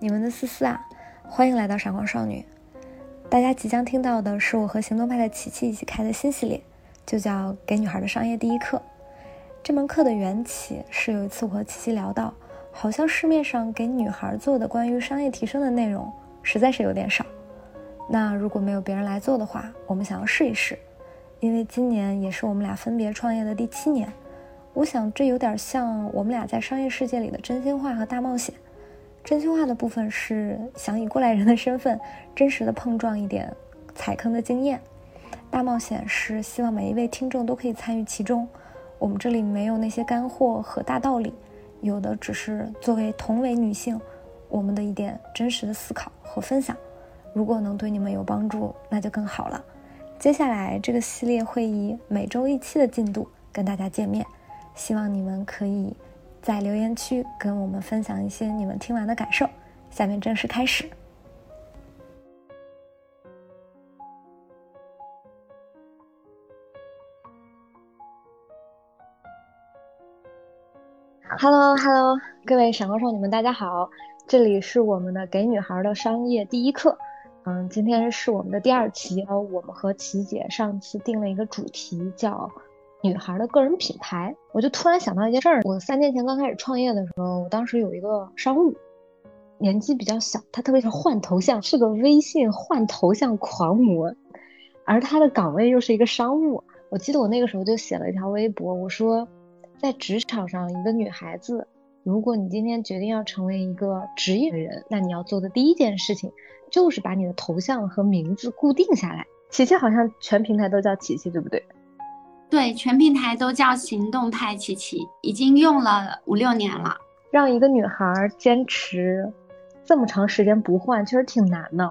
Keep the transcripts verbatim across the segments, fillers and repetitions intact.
你们的思思啊，欢迎来到闪光少女。大家即将听到的是我和行动派的琪琪一起开的新系列，就叫给女孩的商业第一课。这门课的缘起是有一次我和琪琪聊到，好像市面上给女孩做的关于商业提升的内容实在是有点少，那如果没有别人来做的话，我们想要试一试。因为今年也是我们俩分别创业的第七年，我想这有点像我们俩在商业世界里的真心话和大冒险。真心话的部分是想以过来人的身份真实的碰撞一点踩坑的经验，大冒险是希望每一位听众都可以参与其中。我们这里没有那些干货和大道理，有的只是作为同为女性我们的一点真实的思考和分享，如果能对你们有帮助那就更好了。接下来这个系列会以每周一期的进度跟大家见面，希望你们可以在留言区跟我们分享一些你们听完的感受。下面正式开始。Hello Hello， 各位闪光少女们，大家好，这里是我们的给女孩的商业第一课。嗯，今天是我们的第二期，我们和琪姐上次定了一个主题叫女孩的个人品牌。我就突然想到一件事儿，我三年前刚开始创业的时候，我当时有一个商务，年纪比较小，他特别想换头像，是个微信换头像狂魔，而他的岗位又是一个商务。我记得我那个时候就写了一条微博，我说在职场上一个女孩子，如果你今天决定要成为一个职业人，那你要做的第一件事情就是把你的头像和名字固定下来。琪琪好像全平台都叫琪琪，对不对？对，全平台都叫行动派琪琪，已经用了五六年了。让一个女孩坚持这么长时间不换，确实挺难的。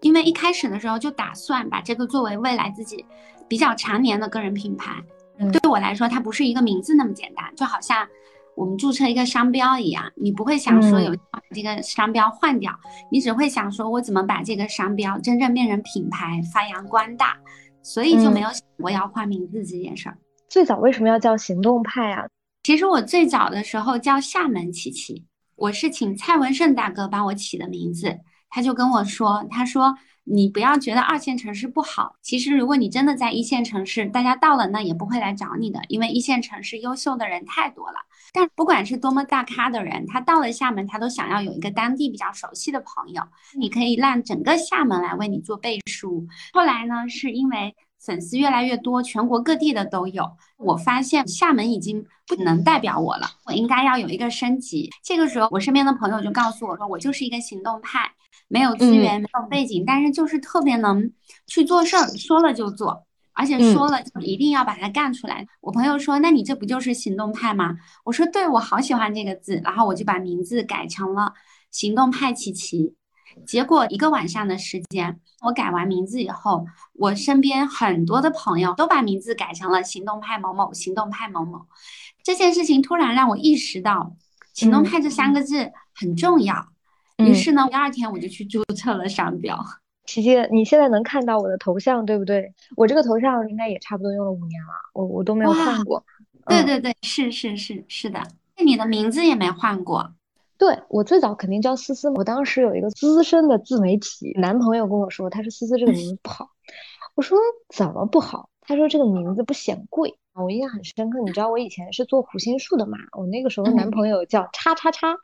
因为一开始的时候就打算把这个作为未来自己比较常年的个人品牌、嗯、对我来说它不是一个名字那么简单，就好像我们注册一个商标一样，你不会想说有这个商标换掉、嗯、你只会想说我怎么把这个商标真正变成品牌，发扬光大，所以就没有想我要换名字这件事儿、嗯。最早为什么要叫行动派啊？其实我最早的时候叫厦门琪琪，我是请蔡文胜大哥帮我起的名字。他就跟我说，他说你不要觉得二线城市不好，其实如果你真的在一线城市，大家到了那也不会来找你的，因为一线城市优秀的人太多了。但不管是多么大咖的人，他到了厦门他都想要有一个当地比较熟悉的朋友，你可以让整个厦门来为你做背书。后来呢，是因为粉丝越来越多，全国各地的都有，我发现厦门已经不能代表我了，我应该要有一个升级。这个时候我身边的朋友就告诉我说，我就是一个行动派，没有资源、嗯、没有背景，但是就是特别能去做事儿，说了就做，而且说了就一定要把它干出来、嗯、我朋友说那你这不就是行动派吗？我说对，我好喜欢这个字，然后我就把名字改成了行动派琪琪。结果一个晚上的时间，我改完名字以后，我身边很多的朋友都把名字改成了行动派某某，行动派某某。这件事情突然让我意识到行动派这三个字很重要、嗯于是呢，第二天我就去注册了商标。琪琪，你现在能看到我的头像对不对？我这个头像应该也差不多用了五年了，我我都没有换过、嗯、对对对，是是是是的。你的名字也没换过？对，我最早肯定叫思思，我当时有一个资深的自媒体男朋友跟我说，他说思思这个名字不好我说怎么不好？他说这个名字不显贵。我印象很深刻，你知道我以前是做胡心术的嘛，我那个时候男朋友叫叉叉叉，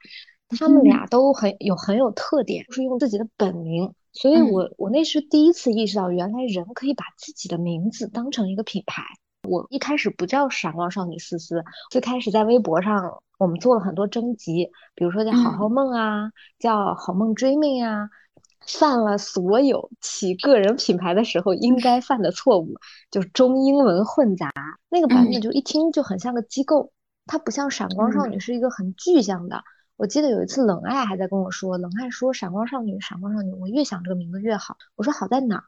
他们俩都很有很有特点，就是用自己的本名，所以我我那是第一次意识到，原来人可以把自己的名字当成一个品牌。我一开始不叫闪光少女思思，最开始在微博上我们做了很多征集，比如说叫好好梦啊、嗯、叫好梦 dreaming 啊，犯了所有起个人品牌的时候应该犯的错误，就是中英文混杂。那个版本就一听就很像个机构，它不像闪光少女是一个很具象的。我记得有一次冷爱还在跟我说，冷爱说闪光少女闪光少女，我越想这个名字越好。我说好在哪？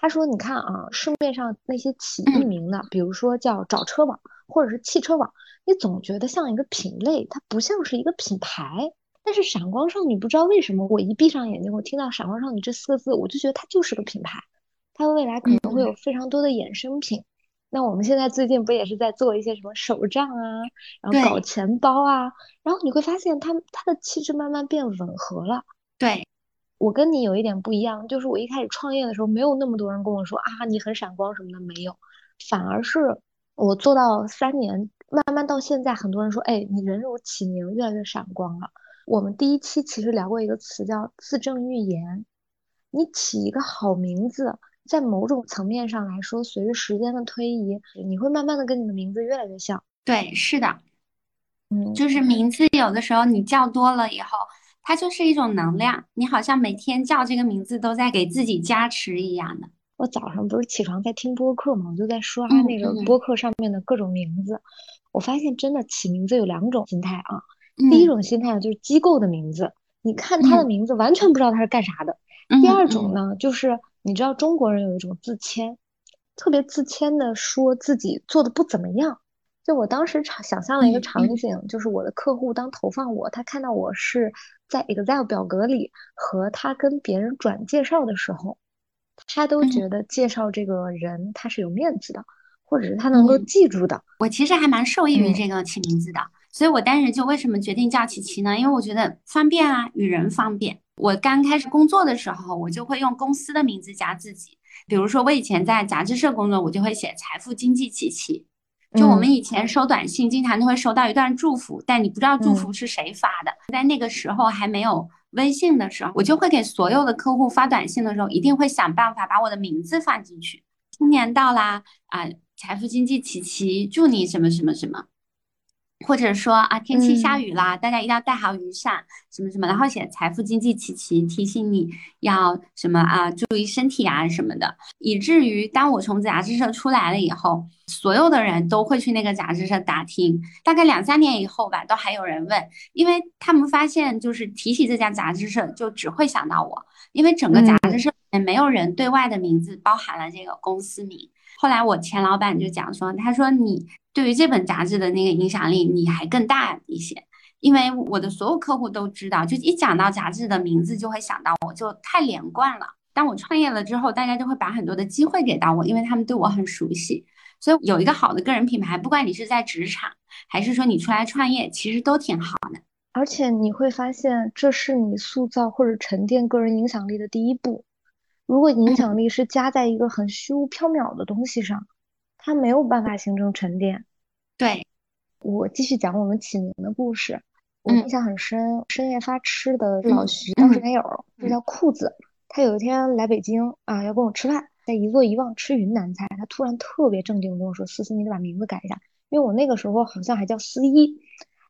他说你看啊，市面上那些起艺名的，比如说叫找车网或者是汽车网，你总觉得像一个品类，它不像是一个品牌。但是闪光少女不知道为什么，我一闭上眼睛我听到闪光少女这四个字，我就觉得它就是个品牌，它未来可能会有非常多的衍生品。那我们现在最近不也是在做一些什么手账啊，然后搞钱包啊，然后你会发现它它的气质慢慢变吻合了，对，我跟你有一点不一样，就是我一开始创业的时候，没有那么多人跟我说啊，你很闪光什么的，没有，反而是我做到三年，慢慢到现在，很多人说，哎，你人如其名，越来越闪光了。我们第一期其实聊过一个词叫自证预言，你起一个好名字，在某种层面上来说，随着时间的推移，你会慢慢的跟你的名字越来越像。对，是的，嗯，就是名字有的时候你叫多了以后，它就是一种能量，你好像每天叫这个名字都在给自己加持一样的。我早上不是起床在听播客嘛，我就在刷嗯那个播嗯客上面的各种名字。我发现真的起名字有两种心态啊。第一嗯种心态呢，就是机构的名字，你看他的嗯名字完全不知道他是干啥的。第嗯二种嗯呢，就是你知道中国人有一种自谦，特别自谦的说自己做的不怎么样。就我当时场想象了一个嗯场嗯景，就是我的客户当投放我，他看到我是在 Excel 表格里和他跟别人转介绍的时候，他都觉嗯得介绍这个人他是有面子的，或者是他能够嗯，记住的。我其实还蛮受益于嗯这个起名字的，所以我当时就为什么决定叫琪琪呢？因为我觉得方便啊，与人方便。我刚开始工作的时候，我就会用公司的名字加自己，比如说我以前在杂志社工作，我就会写财富经济琪琪。就我们嗯以前收短信，经常都会收到一段祝福，但你不知道祝福嗯是谁发的。在那个时候还没有微信的时候，我就会给所有的客户发短信的时候，一定会想办法把我的名字放进去。新年到啦，啊、财富经济琪琪，祝你什么什么什么，或者说啊，天气下嗯雨啦，大家一定要带好雨伞，什么什么，然后写财富经济琪琪，提醒你要什么啊，注意身体啊什么的，以至于当我从杂志社出来了以后，所有的人都会去那个杂志社打听，大概两三年以后吧，都还有人问，因为他们发现就是提起这家杂志社，就只会想到我，因为整个杂志嗯社里面没有人对外的名字包含了这个公司名。后来我前老板就讲说，他说你对于这本杂志的那个影响力，你还更大一些，因为我的所有客户都知道，就一讲到杂志的名字就会想到我，就太连贯了。当我创业了之后，大家就会把很多的机会给到我，因为他们对我很熟悉。所以有一个好的个人品牌，不管你是在职场，还是说你出来创业，其实都挺好的。而且你会发现，这是你塑造或者沉淀个人影响力的第一步。如果影响嗯，力是加在一个很虚无缥缈的东西上，它没有办法形成沉淀。对，我继续讲我们起名的故事。我印嗯象很深，深夜发吃的老嗯徐当时嗯男友就叫嗯裤子。他有一天来北京啊，要跟我吃饭，在一坐一望吃云南菜。他突然特别正经地跟我说：“思思，你得把名字改一下，因为我那个时候好像还叫思一。”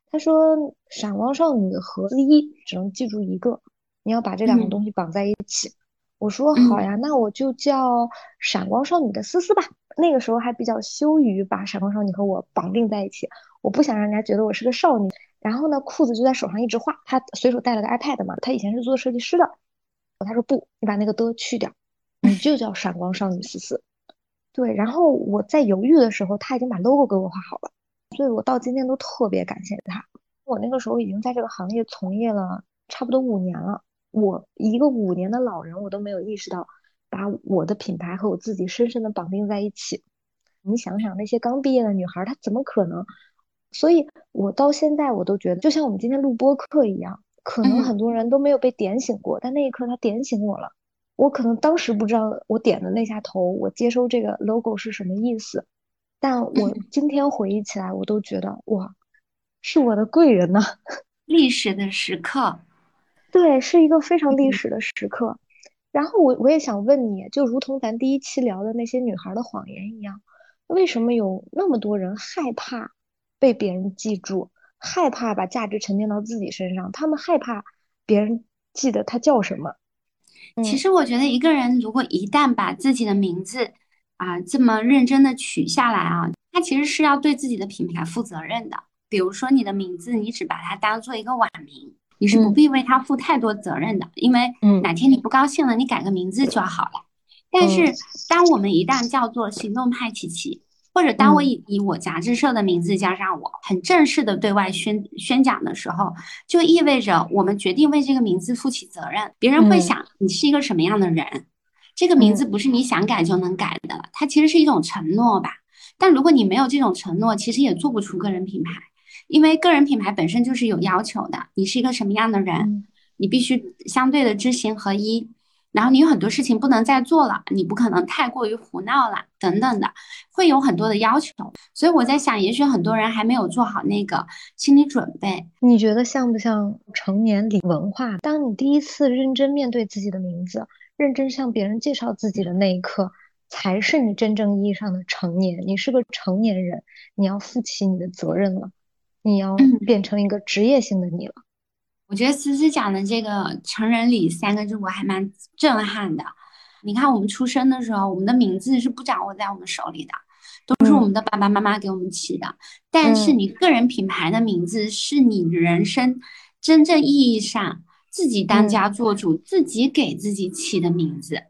他说：“闪光少女和思一只能记住一个，你要把这两个嗯东西绑在一起。”我说：“好嗯呀，那我就叫闪光少女的思思吧。”那个时候还比较羞于把闪光少女和我绑定在一起。我不想让人家觉得我是个少女。然后呢，裤子就在手上一直画，他随手带了个 iPad 嘛，他以前是做设计师的。他说不，你把那个的去掉，你就叫闪光少女思思。对，然后我在犹豫的时候，他已经把 logo 给我画好了，所以我到今天都特别感谢他。我那个时候已经在这个行业从业了差不多五年了，我一个五年的老人，我都没有意识到把我的品牌和我自己深深的绑定在一起。你想想那些刚毕业的女孩儿，她怎么可能？所以我到现在我都觉得，就像我们今天录播课一样，可能很嗯多人都没有被点醒过，但那一刻他点醒我了。我可能当时不知道我点的那下头，我接收这个 logo 是什么意思，但我嗯，今天回忆起来，我都觉得哇，是我的贵人呐、历史的时刻，对，是一个非常历嗯史的时刻。然后我我也想问你，就如同咱第一期聊的那些女孩的谎言一样，为什么有那么多人害怕被别人记住，害怕把价值沉淀到自己身上，他们害怕别人记得他叫什么？其嗯实我觉得一个人如果一旦把自己的名字啊、这么认真的取下来啊，他其实是要对自己的品牌负责任的。比如说你的名字，你只把它当做一个网名，你是不嗯必为它负太多责任的，因为嗯哪天你不高兴了，你改个名字就好了。但嗯是当我们一旦叫做行动派琪琪，或者当我嗯以以我杂志社的名字加上我很正式的对外宣宣讲的时候，就意味着我们决定为这个名字负起责任。别人会嗯想你是一个什么样的人，这个名字嗯不是你想改就能改的，它其实是一种承诺吧。但如果你没有这种承诺，其实也做不出个人品牌，因为个人品牌本身就是有要求的，你是一个什么样的人，嗯你必须相对的知行合一，然后你有很多事情不能再做了，你不可能太过于胡闹了等等的，会有很多的要求。所以我在想，也许很多人还没有做好那个心理准备。你觉得像不像成年礼文化？当你第一次认真面对自己的名字，认真向别人介绍自己的那一刻，才是你真正意义上的成年。你是个成年人，你要负起你的责任了，你要变成一个职业性的你了。嗯，我觉得思思讲的这个成人礼三个字我还蛮震撼的。你看我们出生的时候，我们的名字是不掌握在我们手里的，都是我们的爸爸妈妈给我们起的，嗯，但是你个人品牌的名字是你人生真正意义上自己当家做主，嗯，自己给自己起的名字。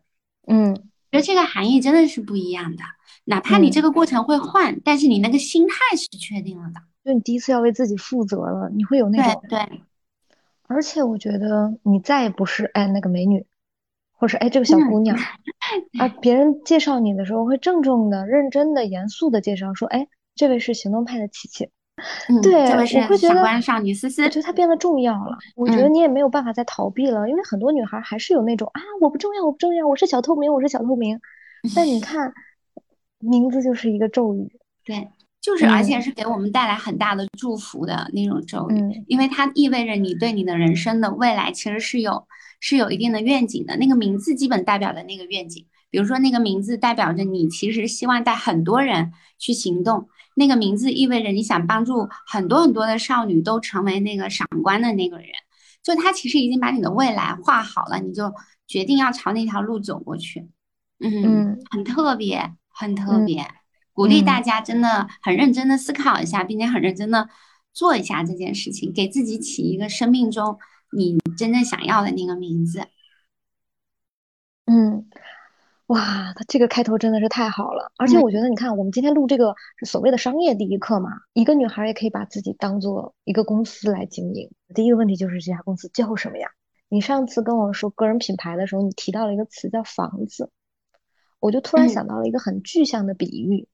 嗯，觉得这个含义真的是不一样的，哪怕你这个过程会换，嗯，但是你那个心态是确定了的，就你第一次要为自己负责了，你会有那种对对。而且我觉得你再也不是哎那个美女，或者哎这个小姑娘，而别人介绍你的时候会郑重的、认真的、严肃的介绍说，哎，这位是行动派的琪琪，嗯，对，我会觉得小少女思思，我觉得她变得重要了。我觉得你也没有办法再逃避了，嗯，因为很多女孩还是有那种啊我不重要，我不重要，我是小透明，我是小透明。但你看，名字就是一个咒语，对。就是而且是给我们带来很大的祝福的那种咒语，嗯，因为它意味着你对你的人生的未来其实是有是有一定的愿景的，那个名字基本代表的那个愿景，比如说那个名字代表着你其实希望带很多人去行动，那个名字意味着你想帮助很多很多的少女都成为那个闪光的那个人，就它其实已经把你的未来画好了，你就决定要朝那条路走过去。 嗯， 嗯，很特别很特别，嗯，鼓励大家真的很认真的思考一下，嗯，并且很认真的做一下这件事情，给自己起一个生命中你真正想要的那个名字。嗯，哇，这个开头真的是太好了。而且我觉得你看，嗯，我们今天录这个所谓的商业第一课嘛，一个女孩也可以把自己当做一个公司来经营。第一个问题就是这家公司叫什么呀？你上次跟我说个人品牌的时候，你提到了一个词叫房子，我就突然想到了一个很具象的比喻，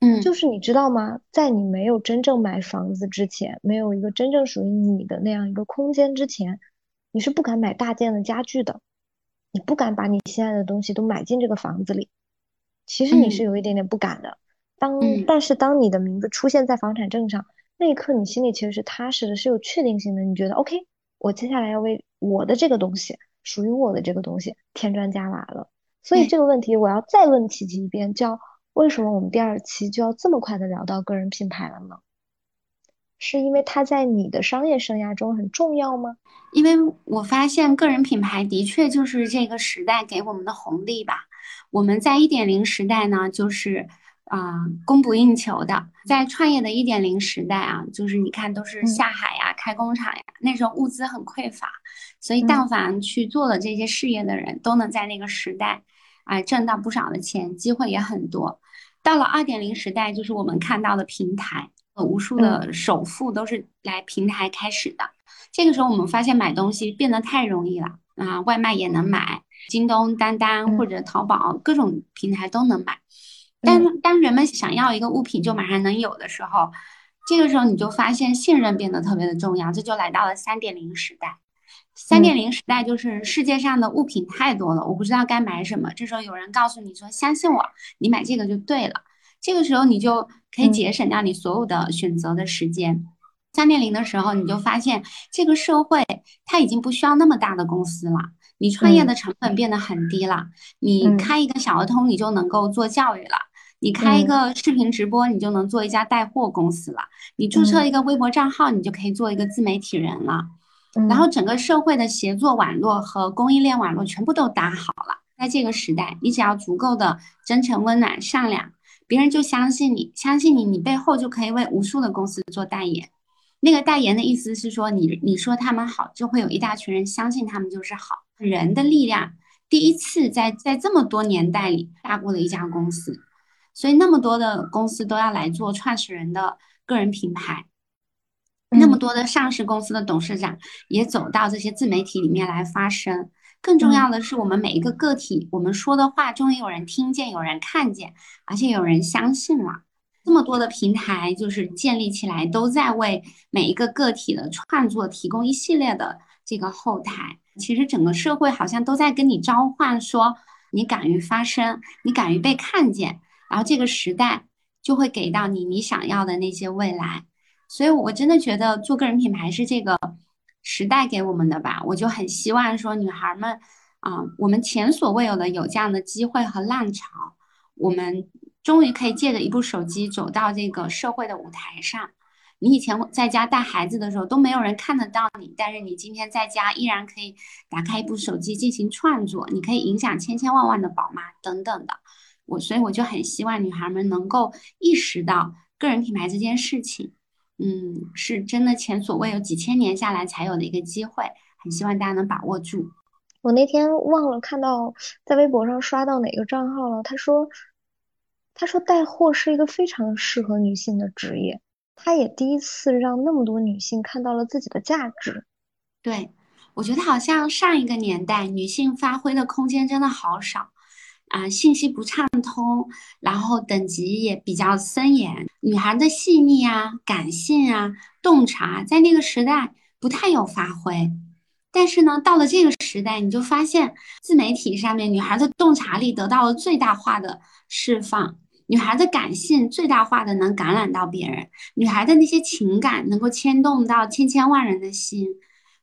嗯嗯，就是你知道吗，在你没有真正买房子之前，没有一个真正属于你的那样一个空间之前，你是不敢买大件的家具的，你不敢把你现在的东西都买进这个房子里，其实你是有一点点不敢的，嗯，当但是当你的名字出现在房产证上，嗯，那一刻你心里其实是踏实的，是有确定性的，你觉得 OK， 我接下来要为我的这个东西，属于我的这个东西添砖加瓦了。所以这个问题我要再问琪琪一遍，叫为什么我们第二期就要这么快的聊到个人品牌了呢？是因为它在你的商业生涯中很重要吗？因为我发现个人品牌的确就是这个时代给我们的红利吧。我们在 一点零 时代呢，就是啊，呃，供不应求的。在创业的 一点零 时代啊，就是你看都是下海呀，啊，嗯，开工厂呀，啊，那时候物资很匮乏，所以但凡去做了这些事业的人，嗯，都能在那个时代啊，呃，挣到不少的钱，机会也很多。到了 二点零 时代，就是我们看到的平台，无数的首富都是来平台开始的，嗯，这个时候我们发现买东西变得太容易了啊，呃，外卖也能买，京东、单单或者淘宝，嗯，各种平台都能买，但当人们想要一个物品就马上能有的时候，这个时候你就发现信任变得特别的重要，这就来到了 三点零 时代。三点零 时代就是世界上的物品太多了，我不知道该买什么，这时候有人告诉你说相信我，你买这个就对了，这个时候你就可以节省掉你所有的选择的时间。 三点零 的时候你就发现这个社会它已经不需要那么大的公司了，你创业的成本变得很低了，你开一个小额通你就能够做教育了，你开一个视频直播你就能做一家带货公司了，你注册一个微博账号你就可以做一个自媒体人了，然后整个社会的协作网络和供应链网络全部都打好了。在这个时代，你只要足够的真诚、温暖、善良，别人就相信你，相信你，你背后就可以为无数的公司做代言。那个代言的意思是说，你你说他们好，就会有一大群人相信他们就是好。人的力量，第一次在在这么多年代里大过了一家公司，所以那么多的公司都要来做创始人的个人品牌。那么多的上市公司的董事长也走到这些自媒体里面来发声，更重要的是我们每一个个体，我们说的话终于有人听见，有人看见，而且有人相信了。这么多的平台就是建立起来，都在为每一个个体的创作提供一系列的这个后台，其实整个社会好像都在跟你召唤说你敢于发声，你敢于被看见，然后这个时代就会给到你你想要的那些未来。所以我真的觉得做个人品牌是这个时代给我们的吧，我就很希望说女孩们啊、呃，我们前所未有的有这样的机会和浪潮，我们终于可以借着一部手机走到这个社会的舞台上。你以前在家带孩子的时候都没有人看得到你，但是你今天在家依然可以打开一部手机进行创作，你可以影响千千万万的宝妈等等的。我所以我就很希望女孩们能够意识到个人品牌这件事情，嗯，是真的前所未有几千年下来才有的一个机会，很希望大家能把握住。我那天忘了看到在微博上刷到哪个账号了，他说他说带货是一个非常适合女性的职业，他也第一次让那么多女性看到了自己的价值。对，我觉得好像上一个年代女性发挥的空间真的好少啊、呃，信息不畅通，然后等级也比较森严，女孩的细腻啊、感性啊、洞察在那个时代不太有发挥。但是呢，到了这个时代，你就发现自媒体上面女孩的洞察力得到了最大化的释放，女孩的感性最大化的能感染到别人，女孩的那些情感能够牵动到千千万人的心。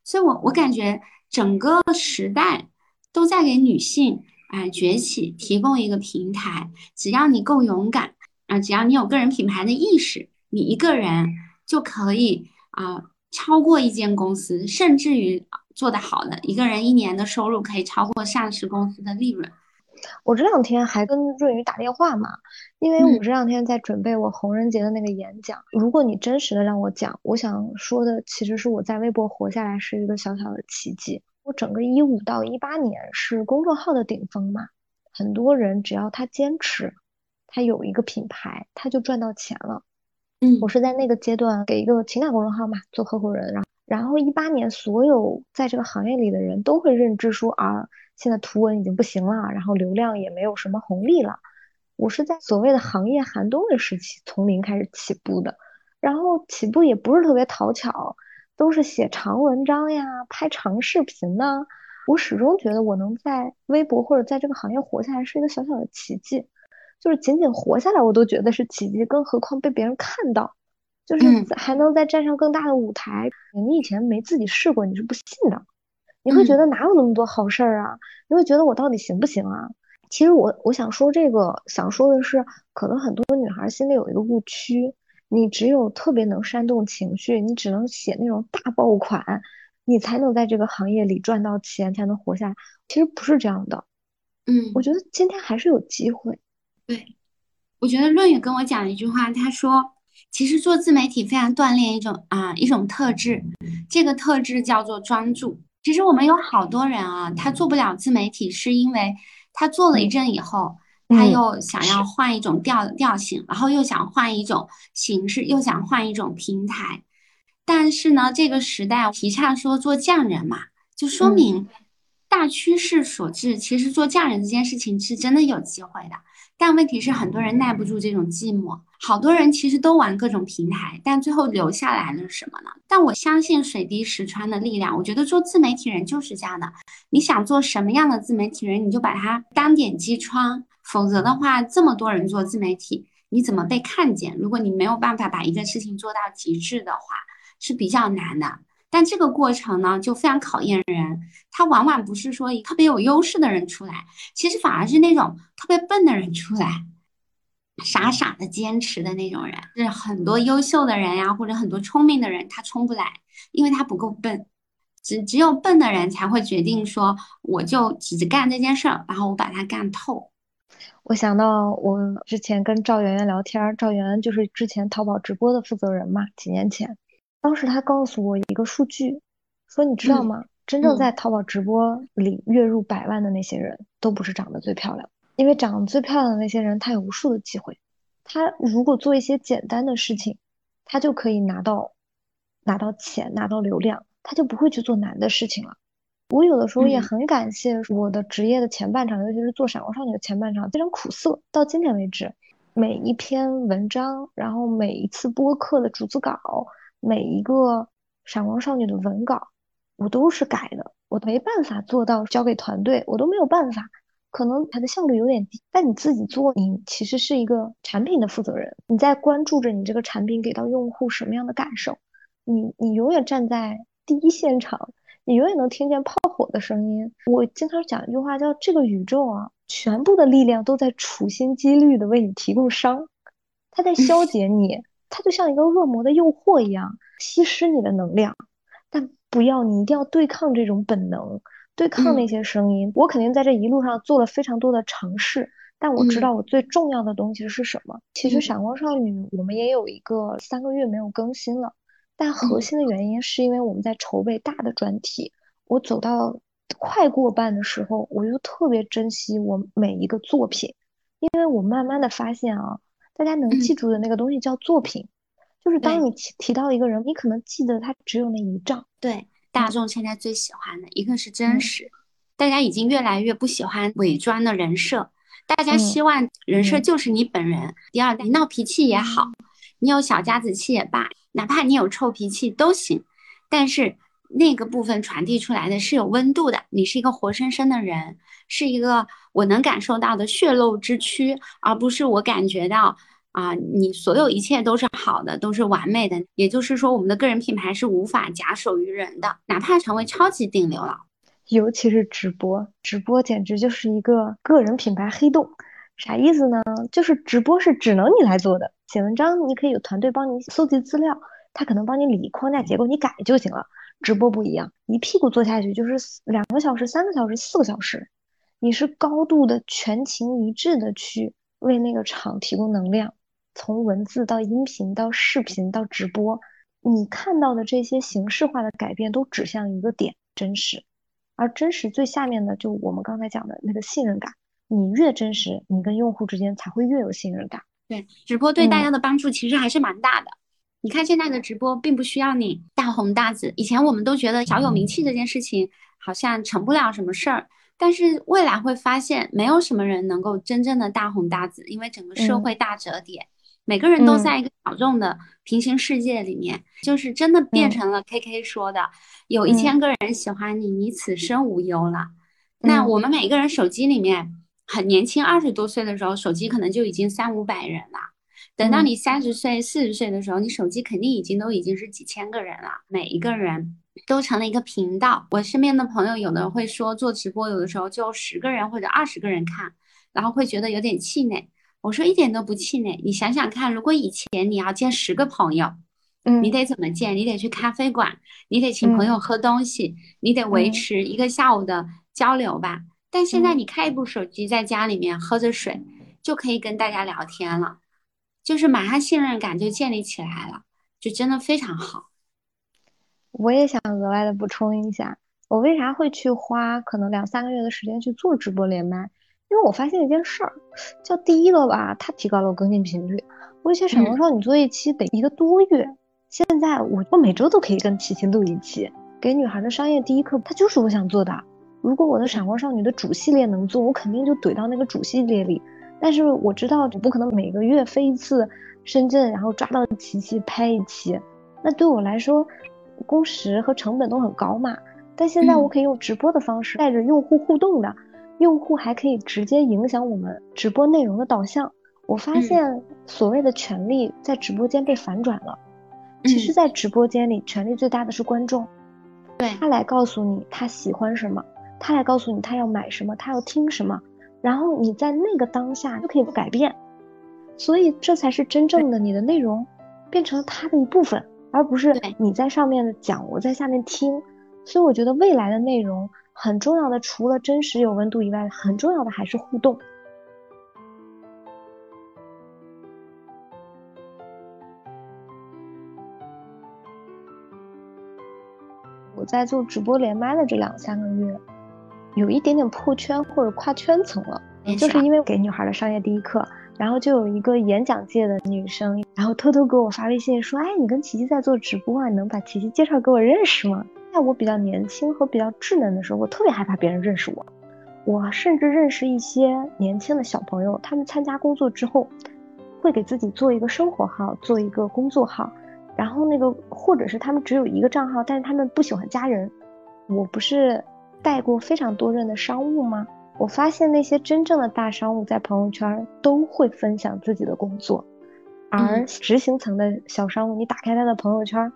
所以我我感觉整个时代都在给女性啊、呃、崛起提供一个平台，只要你够勇敢啊、呃，只要你有个人品牌的意识，你一个人就可以啊、呃、超过一间公司，甚至于做得好的一个人一年的收入可以超过上市公司的利润。我这两天还跟润宇打电话嘛，因为我这两天在准备我红人节的那个演讲、嗯、如果你真实的让我讲，我想说的其实是我在微博活下来是一个小小的奇迹。我整个一五到一八年是公众号的顶峰嘛，很多人只要他坚持，他有一个品牌，他就赚到钱了。嗯，我是在那个阶段给一个情感公众号嘛做合伙人，然后然后一八年所有在这个行业里的人都会认知说啊，现在图文已经不行了，然后流量也没有什么红利了。我是在所谓的行业寒冬的时期从零开始起步的，然后起步也不是特别讨巧，都是写长文章呀，拍长视频呢。我始终觉得我能在微博或者在这个行业活下来是一个小小的奇迹，就是仅仅活下来我都觉得是奇迹，更何况被别人看到，就是还能再站上更大的舞台、嗯、你以前没自己试过你是不信的，你会觉得哪有那么多好事儿啊、嗯、你会觉得我到底行不行啊。其实我我想说这个想说的是，可能很多女孩心里有一个误区，你只有特别能煽动情绪，你只能写那种大爆款，你才能在这个行业里赚到钱，才能活下来。其实不是这样的。嗯，我觉得今天还是有机会。对，我觉得论语跟我讲一句话，他说其实做自媒体非常锻炼一种啊、呃、一种特质，这个特质叫做专注。其实我们有好多人啊，他做不了自媒体是因为他做了一阵以后，他又想要换一种调调性，然后又想换一种形式，又想换一种平台。但是呢，这个时代提倡说做匠人嘛，就说明大趋势所致，其实做匠人这件事情是真的有机会的。但问题是很多人耐不住这种寂寞，好多人其实都玩各种平台，但最后留下来了什么呢？但我相信水滴石穿的力量，我觉得做自媒体人就是这样的，你想做什么样的自媒体人，你就把它当点击穿，否则的话这么多人做自媒体你怎么被看见？如果你没有办法把一个事情做到极致的话是比较难的。但这个过程呢就非常考验人，他往往不是说特别有优势的人出来，其实反而是那种特别笨的人出来，傻傻的坚持的那种人。是很多优秀的人呀、啊，或者很多聪明的人他冲不来，因为他不够笨。只只有笨的人才会决定说我就只干这件事儿，然后我把它干透。我想到我之前跟赵媛媛聊天，赵媛媛就是之前淘宝直播的负责人嘛，几年前当时他告诉我一个数据，说你知道吗、嗯、真正在淘宝直播里月入百万的那些人、嗯、都不是长得最漂亮，因为长得最漂亮的那些人他有无数的机会，他如果做一些简单的事情他就可以拿到拿到钱，拿到流量，他就不会去做难的事情了。我有的时候也很感谢我的职业的前半场、嗯、尤其是做闪光少女的前半场非常苦涩，到今天为止每一篇文章，然后每一次播客的逐字稿，每一个闪光少女的文稿，我都是改的，我没办法做到交给团队，我都没有办法，可能它的效率有点低。但你自己做，你其实是一个产品的负责人，你在关注着你这个产品给到用户什么样的感受，你你永远站在第一现场，你永远能听见炮火的声音。我经常讲一句话叫这个宇宙啊，全部的力量都在处心积虑的为你提供伤，它在消解你，它就像一个恶魔的诱惑一样吸食你的能量，但不要，你一定要对抗这种本能，对抗那些声音、嗯、我肯定在这一路上做了非常多的尝试，但我知道我最重要的东西是什么、嗯、其实闪光少女我们也有一个三个月没有更新了，但核心的原因是因为我们在筹备大的专题、嗯、我走到快过半的时候，我就特别珍惜我每一个作品，因为我慢慢的发现啊，大家能记住的那个东西叫作品、嗯，就是当你提到一个人，你可能记得他只有那一仗。对，大众现在最喜欢的一个是真实、嗯、大家已经越来越不喜欢伪装的人设，大家希望人设就是你本人、嗯、第二，你闹脾气也好、嗯、你有小家子气也罢，哪怕你有臭脾气都行，但是那个部分传递出来的是有温度的，你是一个活生生的人，是一个我能感受到的血肉之躯，而不是我感觉到啊、呃，你所有一切都是好的，都是完美的。也就是说我们的个人品牌是无法假手于人的，哪怕成为超级顶流了。尤其是直播，直播简直就是一个个人品牌黑洞。啥意思呢？就是直播是只能你来做的，写文章你可以有团队帮你搜集资料，他可能帮你理框架结构，你改就行了。直播不一样，一屁股坐下去就是两个小时三个小时四个小时，你是高度的全情一致的去为那个场提供能量，从文字到音频到视频到直播，你看到的这些形式化的改变都指向一个点，真实。而真实最下面的就我们刚才讲的那个信任感，你越真实，你跟用户之间才会越有信任感。对，直播对大家的帮助其实还是蛮大的、嗯、你看现在的直播并不需要你大红大紫，以前我们都觉得小有名气这件事情好像成不了什么事儿，但是未来会发现没有什么人能够真正的大红大紫，因为整个社会大折叠、嗯，每个人都在一个小众的平行世界里面、嗯、就是真的变成了 K K 说的、嗯、有一千个人喜欢你，你此生无忧了、嗯、那我们每个人手机里面很年轻，二十多岁的时候手机可能就已经三五百人了，等到你三十岁四十岁的时候，你手机肯定已经都已经是几千个人了，每一个人都成了一个频道。我身边的朋友有的人会说做直播有的时候就十个人或者二十个人看，然后会觉得有点气馁，我说一点都不气馁，你想想看，如果以前你要见十个朋友、嗯、你得怎么见，你得去咖啡馆，你得请朋友喝东西、嗯、你得维持一个下午的交流吧、嗯、但现在你开一部手机在家里面喝着水、嗯、就可以跟大家聊天了，就是马上信任感就建立起来了，就真的非常好。我也想额外的补充一下，我为啥会去花可能两三个月的时间去做直播连麦，因为我发现一件事儿，叫第一个吧，它提高了我更新频率。我以前闪光少女做一期得一个多月，嗯、现在我我每周都可以跟琪琪录一期，给女孩的商业第一课，它就是我想做的。如果我的闪光少女的主系列能做，我肯定就怼到那个主系列里。但是我知道，我不可能每个月飞一次深圳，然后抓到琪琪拍一期，那对我来说，工时和成本都很高嘛。但现在我可以用直播的方式，带着用户互动的。嗯用户还可以直接影响我们直播内容的导向，我发现所谓的权力在直播间被反转了、嗯、其实在直播间里权力最大的是观众，对，他来告诉你他喜欢什么，他来告诉你他要买什么，他要听什么，然后你在那个当下就可以改变，所以这才是真正的你的内容变成他的一部分，而不是你在上面讲我在下面听。所以我觉得未来的内容很重要的，除了真实有温度以外，很重要的还是互动。我在做直播连麦的这两三个月，有一点点破圈或者跨圈层了，就是因为给女孩的商业第一课，然后就有一个演讲界的女生，然后偷偷给我发微信说：“哎，你跟琪琪在做直播啊，你能把琪琪介绍给我认识吗？”在我比较年轻和比较稚嫩的时候，我特别害怕别人认识我，我甚至认识一些年轻的小朋友，他们参加工作之后会给自己做一个生活号，做一个工作号，然后那个或者是他们只有一个账号，但是他们不喜欢加人，我不是带过非常多任的商务吗？我发现那些真正的大商务在朋友圈都会分享自己的工作，而执行层的小商务，你打开他的朋友圈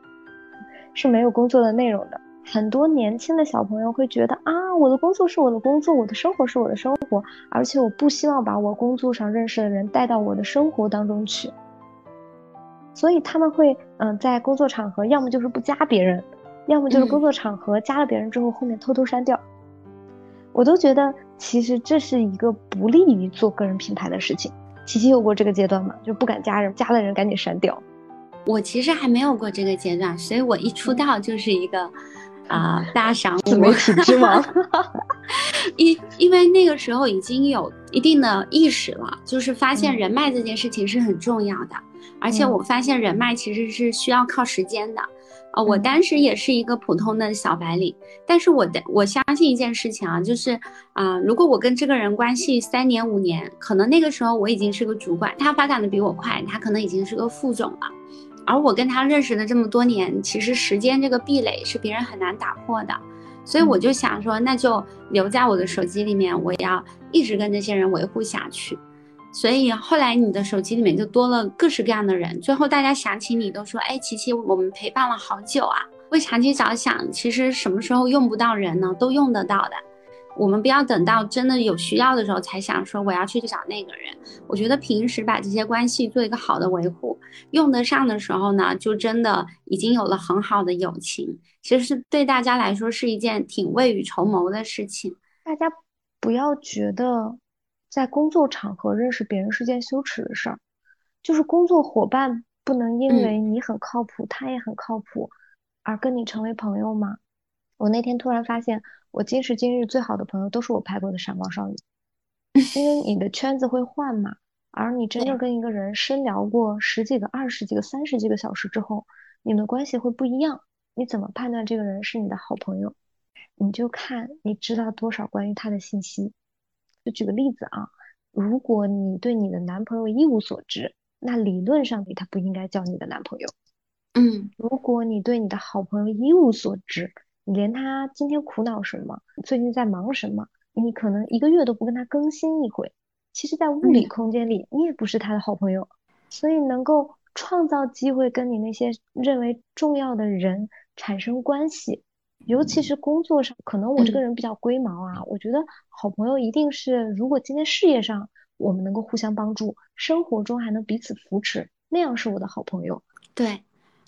是没有工作的内容的。很多年轻的小朋友会觉得啊，我的工作是我的工作，我的生活是我的生活，而且我不希望把我工作上认识的人带到我的生活当中去，所以他们会嗯、呃，在工作场合要么就是不加别人，要么就是工作场合加了别人之后后面偷偷删掉、嗯、我都觉得其实这是一个不利于做个人品牌的事情。琪琪有过这个阶段吗？就不敢加人，加了人赶紧删掉。我其实还没有过这个阶段，所以我一出道就是一个啊、呃，大赏自媒体之王。因因为那个时候已经有一定的意识了，就是发现人脉这件事情是很重要的，嗯、而且我发现人脉其实是需要靠时间的。啊、呃，我当时也是一个普通的小白领，嗯、但是我的我相信一件事情啊，就是啊、呃，如果我跟这个人关系三年五年，可能那个时候我已经是个主管，他发展的比我快，他可能已经是个副总了。而我跟他认识了这么多年，其实时间这个壁垒是别人很难打破的，所以我就想说，那就留在我的手机里面，我要一直跟这些人维护下去。所以后来你的手机里面就多了各式各样的人，最后大家想起你都说，哎，琪琪，我们陪伴了好久啊。为长期着想，其实什么时候用不到人呢，都用得到的。我们不要等到真的有需要的时候才想说我要去找那个人。我觉得平时把这些关系做一个好的维护，用得上的时候呢，就真的已经有了很好的友情。其实对大家来说是一件挺未雨绸缪的事情。大家不要觉得在工作场合认识别人是件羞耻的事儿，就是工作伙伴不能因为你很靠谱、嗯、他也很靠谱而跟你成为朋友吗？我那天突然发现，我今时今日最好的朋友都是我拍过的闪光少女，因为你的圈子会换嘛，而你真正跟一个人深聊过十几个、二十几个、三十几个小时之后，你们的关系会不一样。你怎么判断这个人是你的好朋友？你就看你知道多少关于他的信息。就举个例子啊，如果你对你的男朋友一无所知，那理论上他不应该叫你的男朋友。嗯，如果你对你的好朋友一无所知，你连他今天苦恼什么，最近在忙什么，你可能一个月都不跟他更新一回，其实在物理空间里、嗯、你也不是他的好朋友。所以能够创造机会跟你那些认为重要的人产生关系，尤其是工作上，可能我这个人比较龟毛啊、嗯、我觉得好朋友一定是如果今天事业上我们能够互相帮助，生活中还能彼此扶持，那样是我的好朋友。对，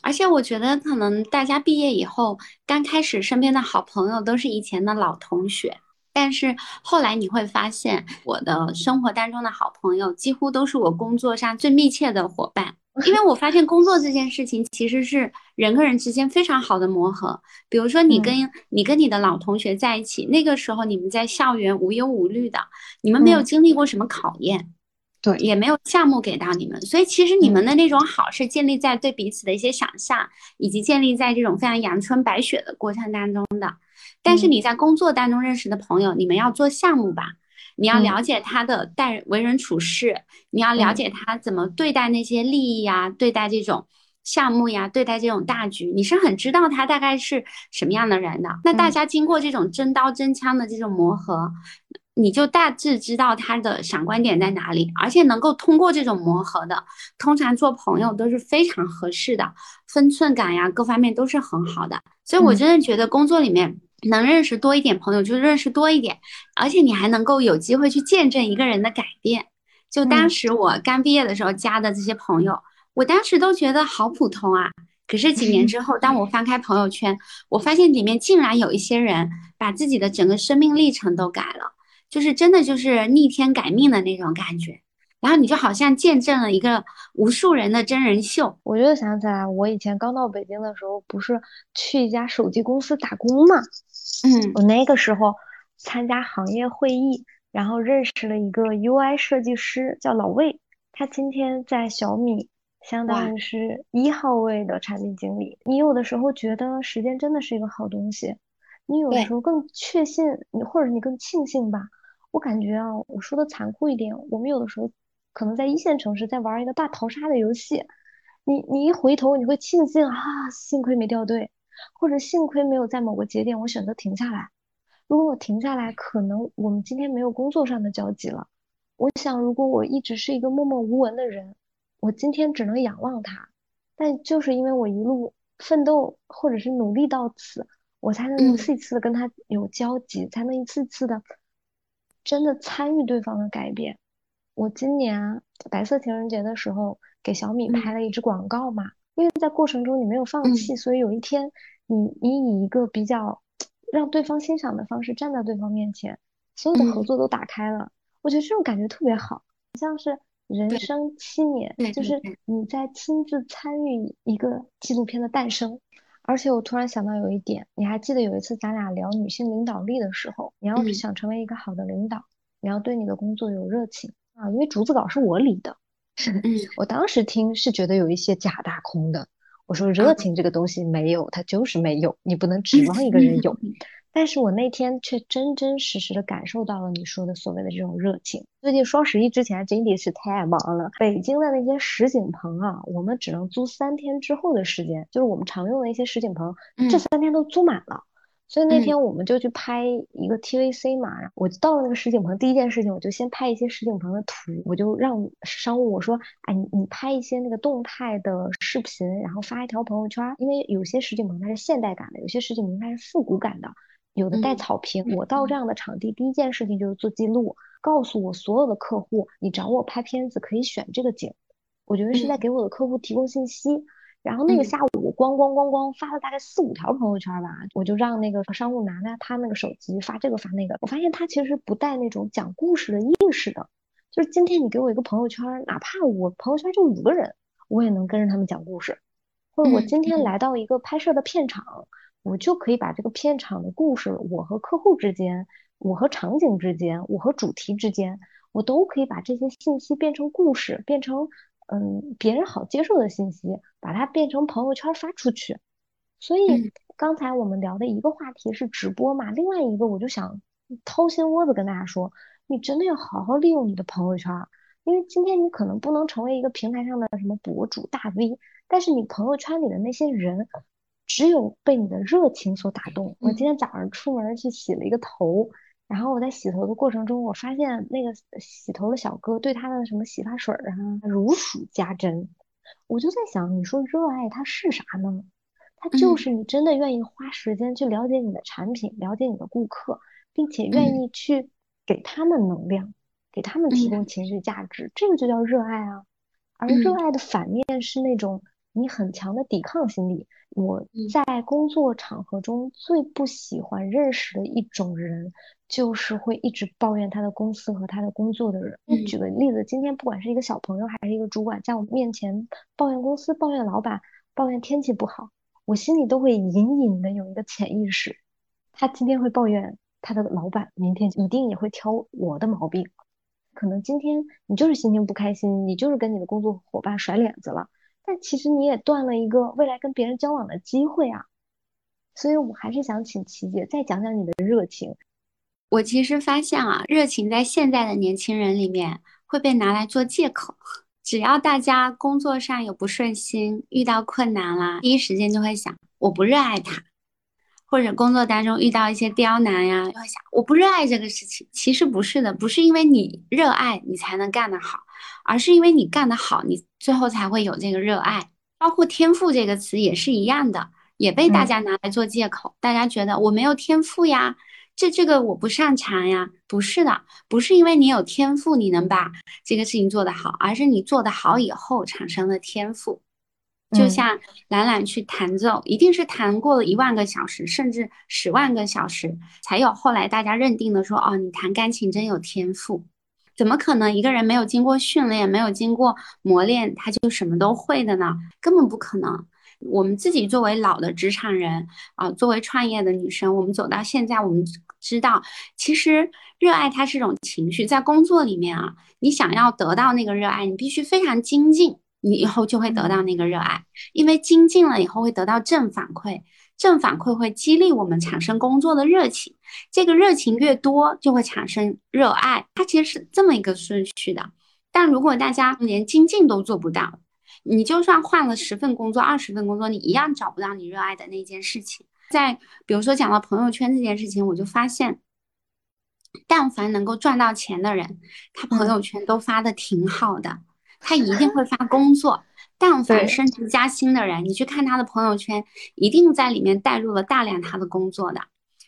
而且我觉得可能大家毕业以后刚开始身边的好朋友都是以前的老同学，但是后来你会发现我的生活当中的好朋友几乎都是我工作上最密切的伙伴。因为我发现工作这件事情其实是人跟人之间非常好的磨合。比如说你跟、嗯、你跟你的老同学在一起，那个时候你们在校园无忧无虑的，你们没有经历过什么考验、嗯对，也没有项目给到你们，所以其实你们的那种好是建立在对彼此的一些想象、嗯、以及建立在这种非常阳春白雪的过程当中的。但是你在工作当中认识的朋友、嗯、你们要做项目吧，你要了解他的待为人处事、嗯、你要了解他怎么对待那些利益啊、嗯、对待这种项目呀，对待这种大局，你是很知道他大概是什么样的人的。那大家经过这种真刀真枪的这种磨合，你就大致知道他的闪光点在哪里，而且能够通过这种磨合的，通常做朋友都是非常合适的，分寸感呀，各方面都是很好的。所以我真的觉得工作里面能认识多一点朋友就认识多一点，而且你还能够有机会去见证一个人的改变。就当时我刚毕业的时候加的这些朋友，我当时都觉得好普通啊，可是几年之后当我翻开朋友圈，我发现里面竟然有一些人把自己的整个生命历程都改了，就是真的就是逆天改命的那种感觉，然后你就好像见证了一个无数人的真人秀。我就想起来我以前刚到北京的时候不是去一家手机公司打工嘛，嗯，我那个时候参加行业会议，然后认识了一个 U I 设计师叫老魏，他今天在小米相当于是一号位的产品经理。你有的时候觉得时间真的是一个好东西，你有的时候更确信你，或者你更庆幸吧。我感觉啊，我说的残酷一点，我们有的时候可能在一线城市在玩一个大逃杀的游戏，你你一回头你会庆幸啊，幸亏没掉队，或者幸亏没有在某个节点我选择停下来。如果我停下来，可能我们今天没有工作上的交集了。我想，如果我一直是一个默默无闻的人，我今天只能仰望他。但就是因为我一路奋斗或者是努力到此，我才能一次一次的跟他有交集，嗯、才能一次一次的真的参与对方的改变。我今年白色情人节的时候给小米拍了一支广告嘛，嗯、因为在过程中你没有放弃，嗯、所以有一天你你以一个比较让对方欣赏的方式站在对方面前，所有的合作都打开了。嗯、我觉得这种感觉特别好，像是人生七年，就是你在亲自参与一个纪录片的诞生。而且我突然想到有一点，你还记得有一次咱俩聊女性领导力的时候，你要是想成为一个好的领导，嗯、你要对你的工作有热情啊，因为逐字稿是我理的，嗯、我当时听是觉得有一些假大空的，我说热情这个东西没有，它就是没有，你不能指望一个人有。嗯、但是我那天却真真实实的感受到了你说的所谓的这种热情。最近双十一之前真的是太忙了，北京的那些实景棚啊，我们只能租三天之后的时间，就是我们常用的一些实景棚，嗯、这三天都租满了。所以那天我们就去拍一个 T V C 嘛，嗯、我就到了那个实景棚，第一件事情我就先拍一些实景棚的图，我就让商务我说，哎，你你拍一些那个动态的视频，然后发一条朋友圈，因为有些实景棚它是现代感的，有些实景棚它是复古感的，有的带草坪。嗯、我到这样的场地，嗯、第一件事情就是做记录，告诉我所有的客户，你找我拍片子可以选这个景，我觉得是在给我的客户提供信息。嗯然后那个下午我咣咣咣咣发了大概四五条朋友圈吧，我就让那个商务拿拿他那个手机发这个发那个，我发现他其实不带那种讲故事的意识的，就是今天你给我一个朋友圈，哪怕我朋友圈就五个人，我也能跟着他们讲故事，或者我今天来到一个拍摄的片场，嗯、我就可以把这个片场的故事，我和客户之间，我和场景之间，我和主题之间，我都可以把这些信息变成故事，变成嗯，别人好接受的信息，把它变成朋友圈发出去。所以刚才我们聊的一个话题是直播嘛，嗯、另外一个我就想掏心窝子跟大家说，你真的要好好利用你的朋友圈，因为今天你可能不能成为一个平台上的什么博主大 V， 但是你朋友圈里的那些人只有被你的热情所打动。嗯、我今天早上出门去洗了一个头，然后我在洗头的过程中，我发现那个洗头的小哥对他的什么洗发水啊如数家珍。我就在想，你说热爱它是啥呢？它就是你真的愿意花时间去了解你的产品，嗯、了解你的顾客，并且愿意去给他们能量，嗯、给他们提供情绪价值，嗯、这个就叫热爱啊。而热爱的反面是那种你很强的抵抗心理。我在工作场合中最不喜欢认识的一种人，就是会一直抱怨他的公司和他的工作的人。嗯、举个例子，今天不管是一个小朋友还是一个主管，在我面前抱怨公司、抱怨老板、抱怨天气不好，我心里都会隐隐的有一个潜意识，他今天会抱怨他的老板，明天一定也会挑我的毛病。可能今天你就是心情不开心，你就是跟你的工作伙伴甩脸子了，但其实你也断了一个未来跟别人交往的机会啊。所以我还是想请琦姐再讲讲你的热情。我其实发现啊，热情在现在的年轻人里面会被拿来做借口。只要大家工作上有不顺心，遇到困难啦，第一时间就会想我不热爱它，或者工作当中遇到一些刁难呀，就会想我不热爱这个事情。其实不是的，不是因为你热爱你才能干得好，而是因为你干得好，你最后才会有这个热爱。包括天赋这个词也是一样的，也被大家拿来做借口。嗯、大家觉得我没有天赋呀，这这个我不擅长呀。不是的，不是因为你有天赋你能把这个事情做得好，而是你做得好以后产生了天赋。就像懒懒去弹奏，一定是弹过了一万个小时甚至十万个小时，才有后来大家认定的说，哦，你弹钢琴真有天赋。怎么可能一个人没有经过训练，没有经过磨练，他就什么都会的呢？根本不可能。我们自己作为老的职场人啊、呃，作为创业的女生，我们走到现在，我们知道其实热爱它是一种情绪。在工作里面啊，你想要得到那个热爱，你必须非常精进，你以后就会得到那个热爱。因为精进了以后会得到正反馈，正反馈会激励我们产生工作的热情，这个热情越多就会产生热爱，它其实是这么一个顺序的。但如果大家连精进都做不到，你就算换了十份工作二十份工作，你一样找不到你热爱的那件事情。在比如说讲到朋友圈这件事情，我就发现但凡能够赚到钱的人，他朋友圈都发的挺好的，他一定会发工作。但凡升职加薪的人，你去看他的朋友圈，一定在里面带入了大量他的工作的。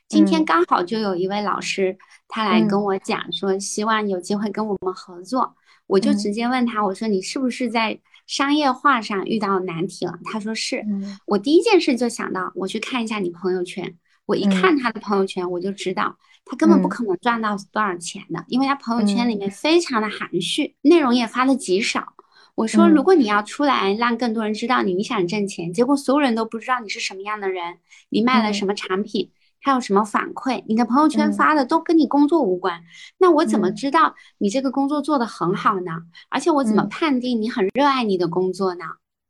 今天刚好就有一位老师、嗯、他来跟我讲说希望有机会跟我们合作、嗯、我就直接问他，我说你是不是在商业化上遇到难题了？他说是、嗯、我第一件事就想到我去看一下你朋友圈，我一看他的朋友圈我就知道、嗯、他根本不可能赚到多少钱的、嗯、因为他朋友圈里面非常的含蓄、嗯、内容也发的极少。我说如果你要出来让更多人知道你想挣钱、嗯、结果所有人都不知道你是什么样的人，你卖了什么产品、嗯、还有什么反馈，你的朋友圈发的都跟你工作无关、嗯、那我怎么知道你这个工作做得很好呢、嗯、而且我怎么判定你很热爱你的工作呢？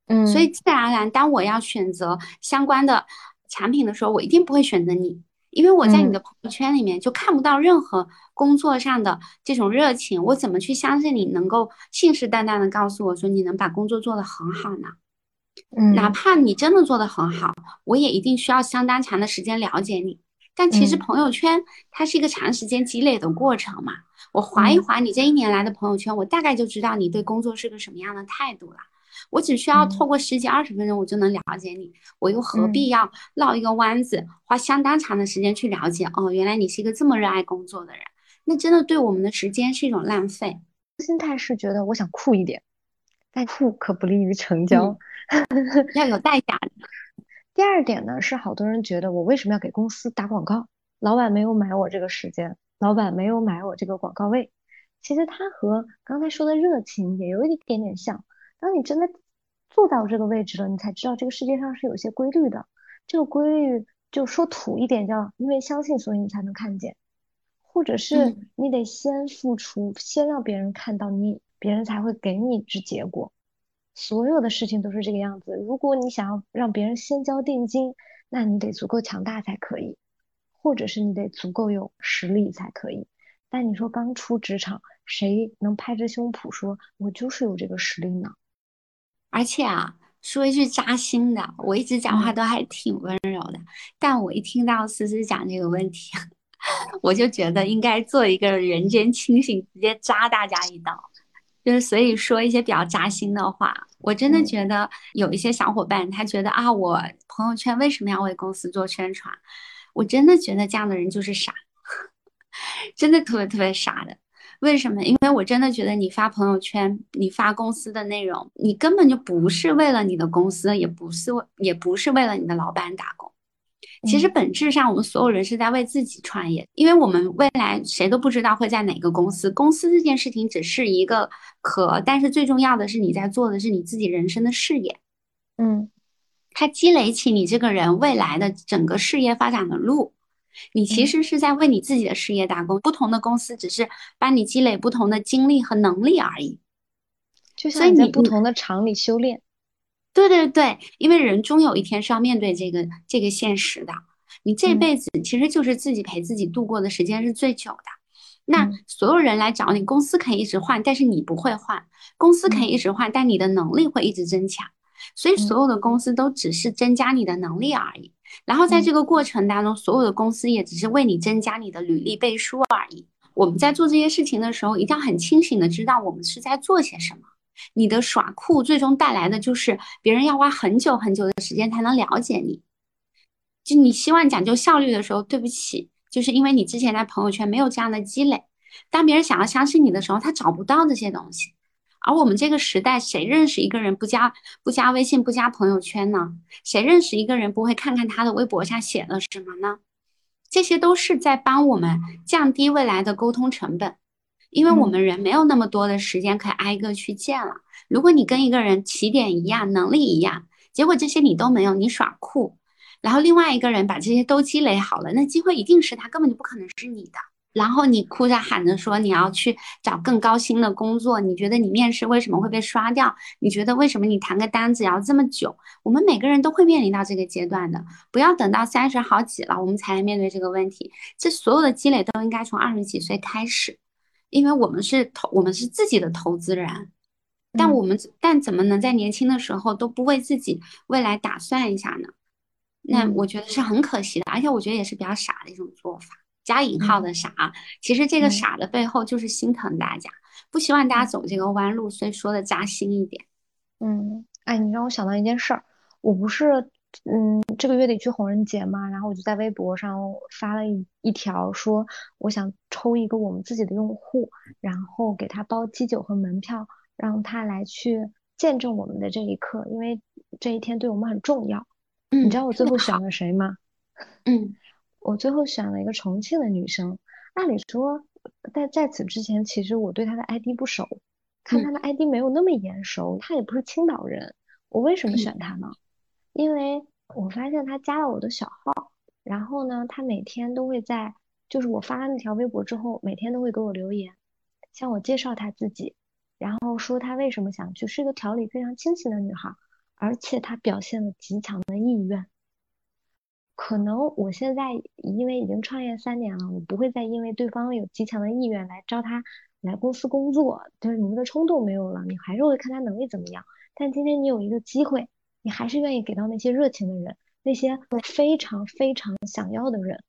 嗯，所以自然而然当我要选择相关的产品的时候，我一定不会选择你，因为我在你的朋友圈里面就看不到任何工作上的这种热情、嗯、我怎么去相信你能够信誓旦旦的告诉我说你能把工作做得很好呢、嗯、哪怕你真的做得很好，我也一定需要相当长的时间了解你。但其实朋友圈它是一个长时间积累的过程嘛，我划一划你这一年来的朋友圈，我大概就知道你对工作是个什么样的态度了。我只需要透过十几二十分钟我就能了解你，我又何必要绕一个弯子、嗯、花相当长的时间去了解，哦，原来你是一个这么热爱工作的人，那真的对我们的时间是一种浪费。心态是觉得我想酷一点，但酷可不利于成交、嗯、要有代价的。第二点呢，是好多人觉得我为什么要给公司打广告，老板没有买我这个时间，老板没有买我这个广告位。其实它和刚才说的热情也有一点点像，当你真的坐到这个位置了，你才知道这个世界上是有些规律的。这个规律就说土一点叫因为相信所以你才能看见，或者是你得先付出、嗯、先让别人看到你，别人才会给你之结果。所有的事情都是这个样子，如果你想要让别人先交定金，那你得足够强大才可以，或者是你得足够有实力才可以。但你说刚出职场，谁能拍着胸脯说我就是有这个实力呢？而且啊，说一句扎心的，我一直讲话都还挺温柔的，但我一听到思思讲这个问题，我就觉得应该做一个人间清醒，直接扎大家一刀。就是所以说一些比较扎心的话，我真的觉得有一些小伙伴他觉得啊，我朋友圈为什么要为公司做宣传？我真的觉得这样的人就是傻，真的特别特别傻的。为什么？因为我真的觉得你发朋友圈，你发公司的内容，你根本就不是为了你的公司，也不是也不是为了你的老板打工。其实本质上我们所有人是在为自己创业、嗯、因为我们未来谁都不知道会在哪个公司，公司这件事情只是一个壳，但是最重要的是你在做的是你自己人生的事业。嗯，它积累起你这个人未来的整个事业发展的路，你其实是在为你自己的事业打工、嗯、不同的公司只是帮你积累不同的经历和能力而已，就像你在不同的厂里修炼。对对对，因为人终有一天是要面对这个这个现实的，你这辈子其实就是自己陪自己度过的时间是最久的、嗯、那所有人来找你，公司可以一直换，但是你不会换，公司可以一直换、嗯、但你的能力会一直增强，所以所有的公司都只是增加你的能力而已、嗯、然后在这个过程当中、嗯、所有的公司也只是为你增加你的履历背书而已。我们在做这些事情的时候一定要很清醒的知道我们是在做些什么，你的耍酷最终带来的就是别人要花很久很久的时间才能了解你。就你希望讲究效率的时候，对不起，就是因为你之前在朋友圈没有这样的积累，当别人想要相信你的时候他找不到这些东西。而我们这个时代，谁认识一个人不加不加微信不加朋友圈呢？谁认识一个人不会看看他的微博上写了什么呢？这些都是在帮我们降低未来的沟通成本，因为我们人没有那么多的时间可以挨个去见了、嗯、如果你跟一个人起点一样，能力一样，结果这些你都没有，你耍酷，然后另外一个人把这些都积累好了，那机会一定是他根本就不可能是你的。然后你哭着喊着说你要去找更高薪的工作，你觉得你面试为什么会被刷掉，你觉得为什么你谈个单子要这么久，我们每个人都会面临到这个阶段的，不要等到三十好几了我们才来面对这个问题，这所有的积累都应该从二十几岁开始，因为我们是投我们是自己的投资人，但我嗯，们但怎么能在年轻的时候都不为自己未来打算一下呢？那我嗯觉得是很可惜的，而且我觉得也是比较傻的一种做法，加引号嗯的傻啊。其实这个嗯傻的背后就是心疼大家，不希望大家嗯走这个弯路，所以说的扎心一点。嗯，哎，你让我想到一件事儿，我不是，嗯，这个月底去红人节嘛，然后我就在微博上发了一一条，说我想抽一个我们自己的用户，然后给他包机酒和门票，让他来去见证我们的这一刻，因为这一天对我们很重要。你知嗯，道我最特别后选好。了谁吗？嗯我最后选了一个重庆的女生。按理说，在在此之前，其实我对她的 I D 不熟，看她嗯的 I D 没有那么眼熟，她也不是青岛人。我为什么嗯选她呢？因为我发现她加了我的小号，然后呢，她每天都会在，就是我发了那条微博之后，每天都会给我留言，向我介绍她自己，然后说她为什么想去，是一个条理非常清晰的女孩，而且她表现的极强的意愿。可能我现在因为已经创业三年了，我不会再因为对方有极强的意愿来招他来公司工作，就是你们的冲动没有了，你还是会看他能力怎么样。但今天你有一个机会，你还是愿意给到那些热情的人，那些非常非常想要的人。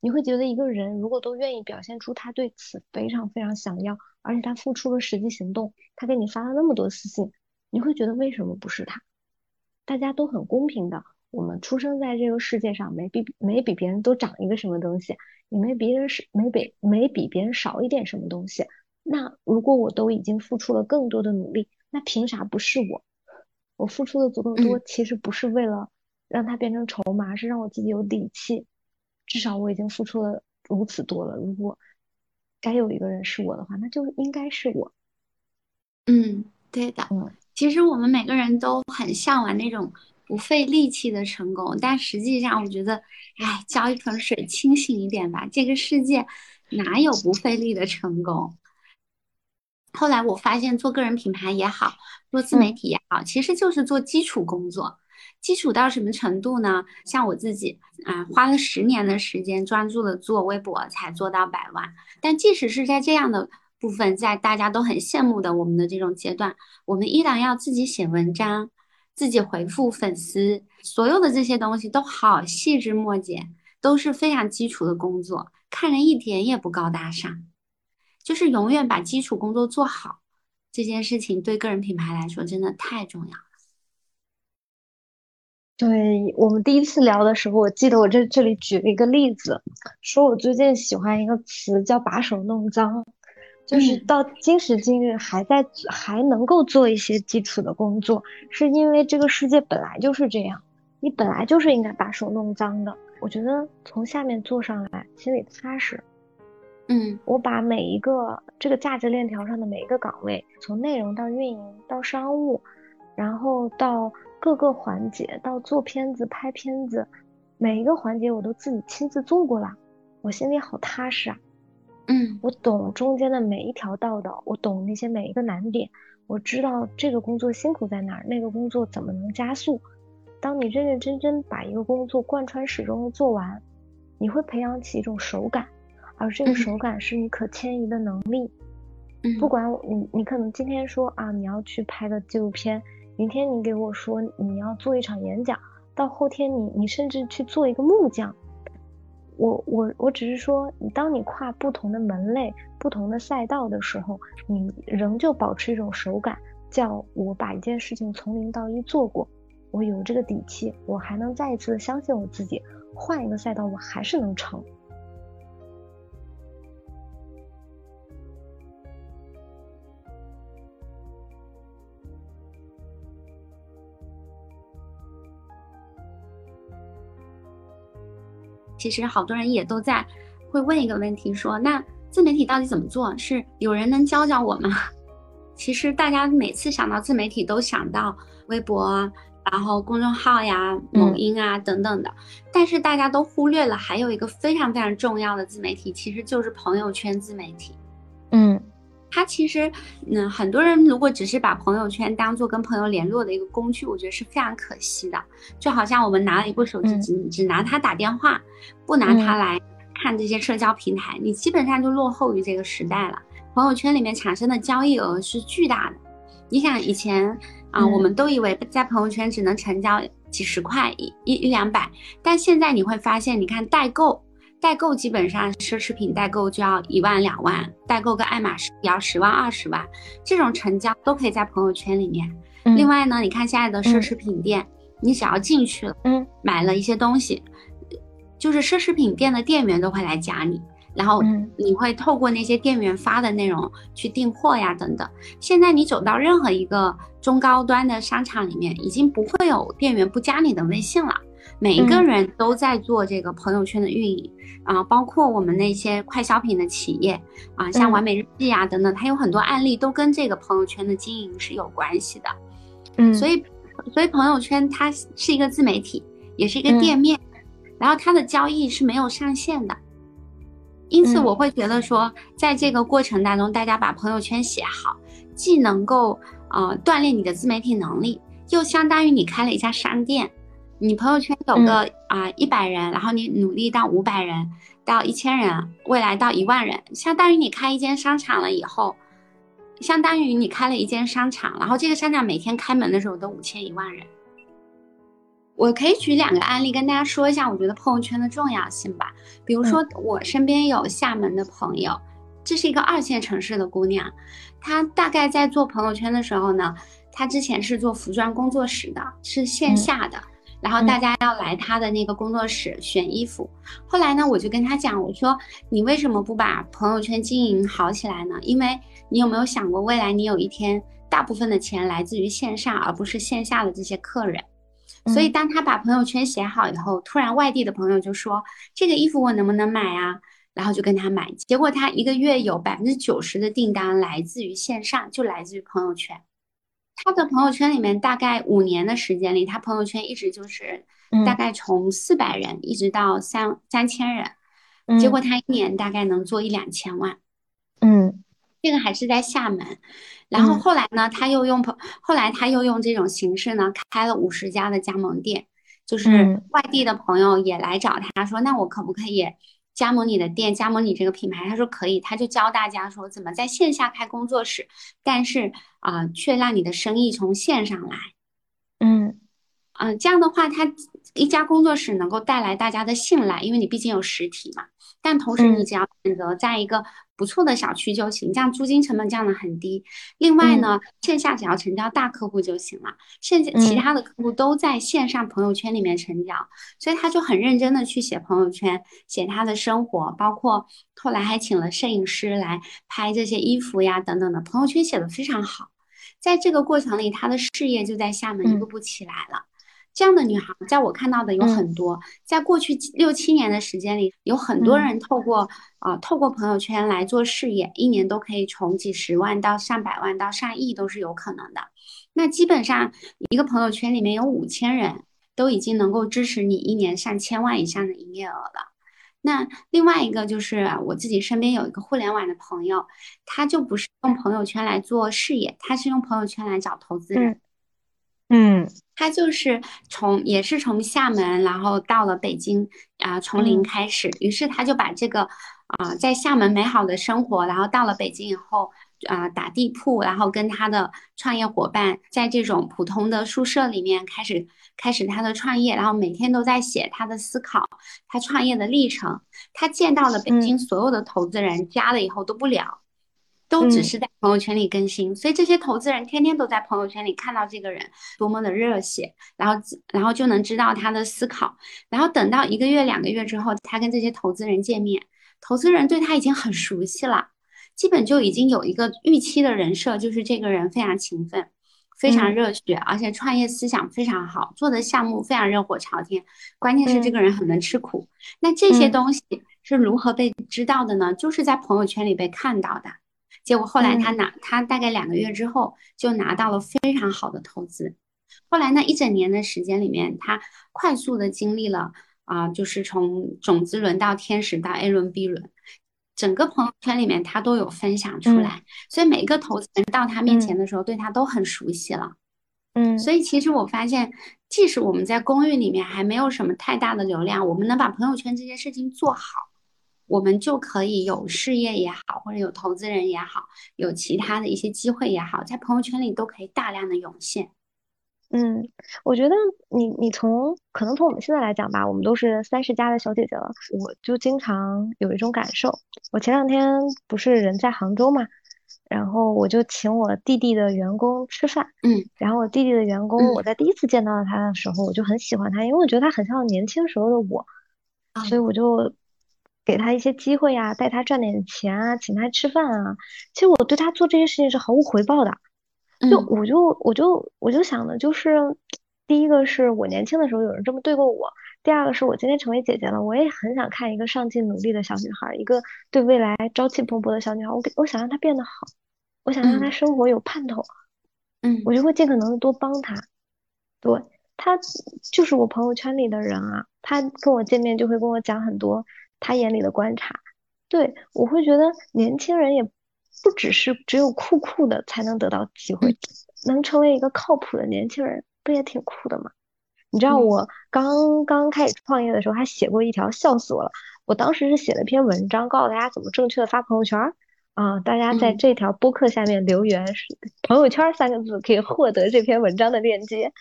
你会觉得一个人如果都愿意表现出他对此非常非常想要，而且他付出了实际行动，他给你发了那么多私信，你会觉得为什么不是他？大家都很公平的，我们出生在这个世界上，没比没比别人多长一个什么东西，也没别人是没比没比别人少一点什么东西。那如果我都已经付出了更多的努力，那凭啥不是我？我付出的足够多，嗯其实不是为了让它变成筹码，而是让我自己有底气。至少我已经付出了如此多了，如果该有一个人是我的话，那就应该是我。嗯，对的。嗯其实我们每个人都很向往那种不费力气的成功，但实际上我觉得，哎，浇一盆水，清醒一点吧。这个世界哪有不费力的成功？后来我发现，做个人品牌也好，做自媒嗯体也好，其实就是做基础工作。基础到什么程度呢？像我自己啊，花了十年的时间专注的做微博，才做到百万。但即使是在这样的部分，在大家都很羡慕的我们的这种阶段，我们依然要自己写文章，自己回复粉丝，所有的这些东西都好细枝末节，都是非常基础的工作，看着一点也不高大上。就是永远把基础工作做好，这件事情对个人品牌来说真的太重要了。对，我们第一次聊的时候，我记得我这这里举了一个例子，说我最近喜欢一个词叫“把手弄脏”，就是嗯到今时今日还在还能够做一些基础的工作，是因为这个世界本来就是这样，你本来就是应该把手弄脏的。我觉得从下面做上来，心里踏实。嗯我把每一个这个价值链条上的每一个岗位，从内容到运营到商务，然后到各个环节，到做片子、拍片子，每一个环节我都自己亲自做过了，我心里好踏实啊！嗯我懂中间的每一条道道，我懂那些每一个难点，我知道这个工作辛苦在哪儿，那个工作怎么能加速。当你认认真真把一个工作贯穿始终的做完，你会培养起一种手感，而这个嗯手感是你可迁移的能力。不嗯管我你你可能今天说啊你要去拍个纪录片，明天你给我说你要做一场演讲，到后天你你甚至去做一个木匠。我我我只是说，你当你跨不同的门类、不同的赛道的时候，你仍旧保持一种手感，叫我把一件事情从零到一做过，我有这个底气，我还能再一次的相信我自己，换一个赛道我还是能成。其实好多人也都在会问一个问题说，那自媒体到底怎么做？是有人能教教我吗？其实大家每次想到自媒体，都想到微博啊，然后公众号呀、某嗯音啊等等的，但是大家都忽略了还有一个非常非常重要的自媒体，其实就是朋友圈自媒体。嗯它其实，嗯，很多人如果只是把朋友圈当做跟朋友联络的一个工具，我觉得是非常可惜的。就好像我们拿了一部手机，嗯只只拿它打电话，不拿它嗯来看这些社交平台，你基本上就落后于这个时代了。朋友圈里面产生的交易额是巨大的，你想以前啊、呃嗯，我们都以为在朋友圈只能成交几十块一一两百，但现在你会发现，你看代购，代购基本上奢侈品代购就要一万两万，代购跟爱马仕也要十万二十万，这种成交都可以在朋友圈里面。嗯、另外呢，你看现在的奢侈品店，嗯、你只要进去了，嗯，买了一些东西，就是奢侈品店的店员都会来加你。然后你会透过那些店员发的内容去订货呀等等。现在你走到任何一个中高端的商场里面，已经不会有店员不加你的微信了。每一个人都在做这个朋友圈的运营啊、嗯呃，包括我们那些快消品的企业啊、呃，像完美日记啊等等，它有很多案例都跟这个朋友圈的经营是有关系的。嗯，所以所以朋友圈它是一个自媒体，也是一个店面，嗯、然后它的交易是没有上限的。因此我会觉得说，在这个过程当中，大家把朋友圈写好，既能够呃锻炼你的自媒体能力，又相当于你开了一家商店。你朋友圈有个啊一百人，然后你努力到五百人，到一千人，未来到一万人，相当于你开一间商场了以后，相当于你开了一间商场，然后这个商场每天开门的时候都五千一万人。我可以举两个案例跟大家说一下我觉得朋友圈的重要性吧。比如说我身边有厦门的朋友，这是一个二线城市的姑娘，她大概在做朋友圈的时候呢，她之前是做服装工作室的，是线下的，然后大家要来她的那个工作室选衣服。后来呢，我就跟她讲，我说你为什么不把朋友圈经营好起来呢？因为你有没有想过，未来你有一天大部分的钱来自于线上而不是线下的这些客人。所以当他把朋友圈写好以后，突然外地的朋友就说这个衣服我能不能买啊，然后就跟他买，结果他一个月有 百分之九十 的订单来自于线上，就来自于朋友圈。他的朋友圈里面大概五年的时间里，他朋友圈一直就是大概从四百人一直到三三千人，结果他一年大概能做一两千万。嗯，这个还是在厦门。然后后来呢，他又用后来他又用这种形式呢，开了五十家的加盟店，就是外地的朋友也来找他说，那我可不可以加盟你的店，加盟你这个品牌？他说可以，他就教大家说怎么在线下开工作室，但是啊、呃，却让你的生意从线上来。嗯嗯、呃，这样的话，他一家工作室能够带来大家的信赖，因为你毕竟有实体嘛。但同时你只要选择在一个不错的小区就行，这样租金成本降得很低。另外呢，线下只要成交大客户就行了，甚至其他的客户都在线上朋友圈里面成交，所以他就很认真的去写朋友圈，写他的生活，包括后来还请了摄影师来拍这些衣服呀等等的，朋友圈写得非常好。在这个过程里，他的事业就在厦门一步步起来了。这样的女孩在我看到的有很多、嗯、在过去六七年的时间里，有很多人透过、嗯呃、透过朋友圈来做事业，一年都可以从几十万到上百万到上亿都是有可能的。那基本上一个朋友圈里面有五千人都已经能够支持你一年上千万以上的营业额了。那另外一个就是我自己身边有一个互联网的朋友，他就不是用朋友圈来做事业，他是用朋友圈来找投资人。嗯嗯，他就是从也是从厦门，然后到了北京啊、呃，从零开始。于是他就把这个啊、呃，在厦门美好的生活，然后到了北京以后啊、呃，打地铺，然后跟他的创业伙伴在这种普通的宿舍里面开始开始他的创业，然后每天都在写他的思考，他创业的历程。他见到了北京所有的投资人，加了以后都不聊。都只是在朋友圈里更新、嗯、所以这些投资人天天都在朋友圈里看到这个人多么的热血，然后然后就能知道他的思考。然后等到一个月两个月之后，他跟这些投资人见面，投资人对他已经很熟悉了，基本就已经有一个预期的人设，就是这个人非常勤奋，非常热血、嗯、而且创业思想非常好，做的项目非常热火朝天，关键是这个人很能吃苦、嗯、那这些东西是如何被知道的呢、嗯、就是在朋友圈里被看到的。结果后来他拿、嗯、他大概两个月之后就拿到了非常好的投资。后来那一整年的时间里面，他快速的经历了啊、呃，就是从种子轮到天使到 A 轮 B 轮，整个朋友圈里面他都有分享出来、嗯、所以每一个投资人到他面前的时候对他都很熟悉了。嗯，所以其实我发现即使我们在公寓里面还没有什么太大的流量，我们能把朋友圈这件事情做好，我们就可以有事业也好，或者有投资人也好，有其他的一些机会也好，在朋友圈里都可以大量的涌现。嗯，我觉得你你从可能从我们现在来讲吧，我们都是三十加的小姐姐了，我就经常有一种感受。我前两天不是人在杭州嘛，然后我就请我弟弟的员工吃饭，嗯，然后我弟弟的员工，嗯、我在第一次见到他的时候，我就很喜欢他，因为我觉得他很像年轻时候的我，嗯、所以我就给他一些机会啊，带他赚点钱啊，请他吃饭啊。其实我对他做这些事情是毫无回报的。就我就我就我就想的就是，第一个是我年轻的时候有人这么对过我，第二个是我今天成为姐姐了，我也很想看一个上进努力的小女孩，一个对未来朝气蓬勃的小女孩，我我想让她变得好，我想让她生活有盼头，嗯，我就会尽可能的多帮她。对，她就是我朋友圈里的人啊，她跟我见面就会跟我讲很多她眼里的观察，对，我会觉得年轻人也不只是只有酷酷的才能得到机会，能成为一个靠谱的年轻人，不也挺酷的吗？你知道我刚刚开始创业的时候，还写过一条，笑死我了。我当时是写了一篇文章，告诉大家怎么正确的发朋友圈啊、呃，大家在这条播客下面留言“朋友圈”三个字，可以获得这篇文章的链接。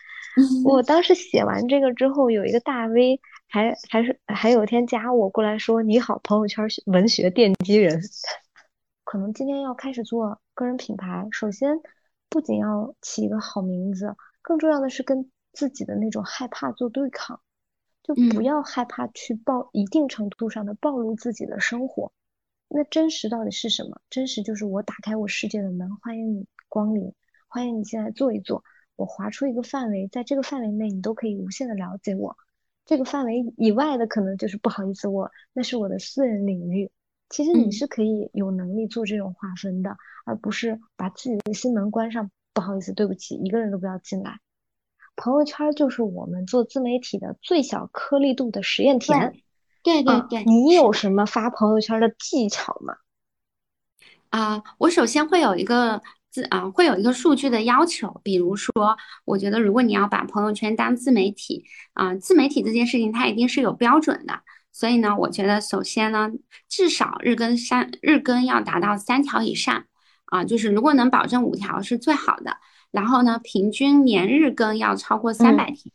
我当时写完这个之后，有一个大 V 还还是还有天加我过来说：“你好，朋友圈文学奠基人。”可能今天要开始做个人品牌，首先不仅要起一个好名字，更重要的是跟自己的那种害怕做对抗，就不要害怕去暴一定程度上的暴露自己的生活。那真实到底是什么？真实就是我打开我世界的门，欢迎你光临，欢迎你进来坐一坐，我划出一个范围，在这个范围内你都可以无限的了解我，这个范围以外的可能就是不好意思，我那是我的私人领域。其实你是可以有能力做这种划分的、嗯、而不是把自己的心门关上，不好意思，对不起，一个人都不要进来。朋友圈就是我们做自媒体的最小颗粒度的实验田。对对 对, 对、啊、你有什么发朋友圈的技巧吗？啊、呃，我首先会有一个啊，会有一个数据的要求，比如说我觉得如果你要把朋友圈当自媒体啊、呃，自媒体这件事情它一定是有标准的，所以呢，我觉得首先呢，至少日更三日更要达到三条以上啊，就是如果能保证五条是最好的。然后呢，平均年日更要超过三百天、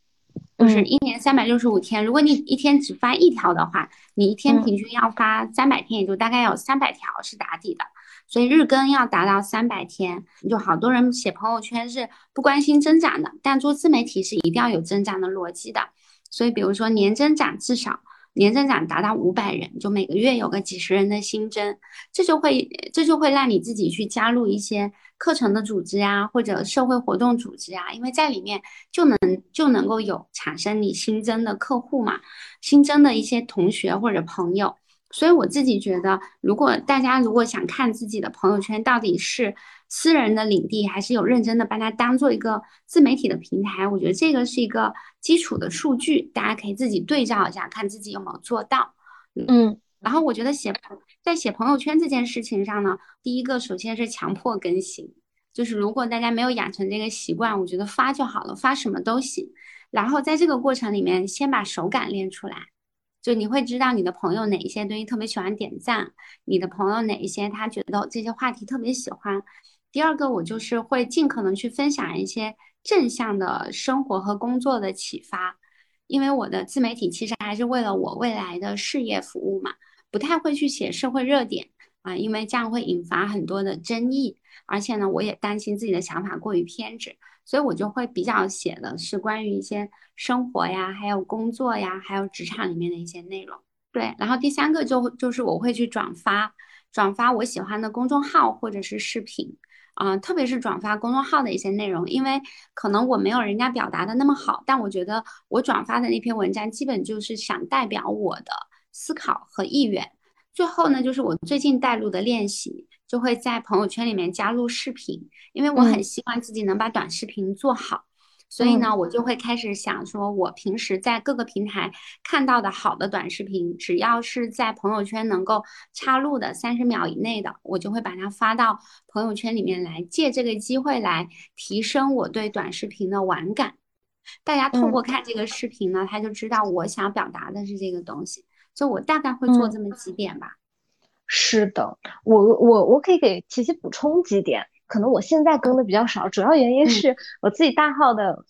嗯，就是一年三百六十五天、嗯。如果你一天只发一条的话，你一天平均要发三百天、嗯，也就大概有三百条是打底的。所以日更要达到三百天。就好多人写朋友圈是不关心增长的，但做自媒体是一定要有增长的逻辑的。所以比如说年增长至少。年增长达到五百人，就每个月有个几十人的新增，这就会这就会让你自己去加入一些课程的组织啊，或者社会活动组织啊，因为在里面就能就能够有产生你新增的客户嘛，新增的一些同学或者朋友。所以我自己觉得，如果大家如果想看自己的朋友圈到底是私人的领地，还是有认真的把它当做一个自媒体的平台，我觉得这个是一个基础的数据，大家可以自己对照一下，看自己有没有做到。嗯，然后我觉得写在写朋友圈这件事情上呢，第一个首先是强迫更新，就是如果大家没有养成这个习惯，我觉得发就好了，发什么都行。然后在这个过程里面，先把手感练出来。就你会知道你的朋友哪一些东西特别喜欢点赞，你的朋友哪一些他觉得这些话题特别喜欢。第二个，我就是会尽可能去分享一些正向的生活和工作的启发，因为我的自媒体其实还是为了我未来的事业服务嘛，不太会去写社会热点啊、呃，因为这样会引发很多的争议，而且呢，我也担心自己的想法过于偏执，所以我就会比较写的是关于一些生活呀，还有工作呀，还有职场里面的一些内容。对，然后第三个就就是我会去转发转发我喜欢的公众号或者是视频啊、呃，特别是转发公众号的一些内容，因为可能我没有人家表达的那么好，但我觉得我转发的那篇文章基本就是想代表我的思考和意愿。最后呢，就是我最近带入的练习，就会在朋友圈里面加入视频，因为我很希望自己能把短视频做好、嗯、所以呢，我就会开始想说，我平时在各个平台看到的好的短视频，只要是在朋友圈能够插入的三十秒以内的，我就会把它发到朋友圈里面来，借这个机会来提升我对短视频的玩感。大家透过看这个视频呢、嗯、他就知道我想表达的是这个东西，就我大概会做这么几点吧、是的，我我我可以给琪琪补充几点，可能我现在更的比较少，主要原因是我自己大号的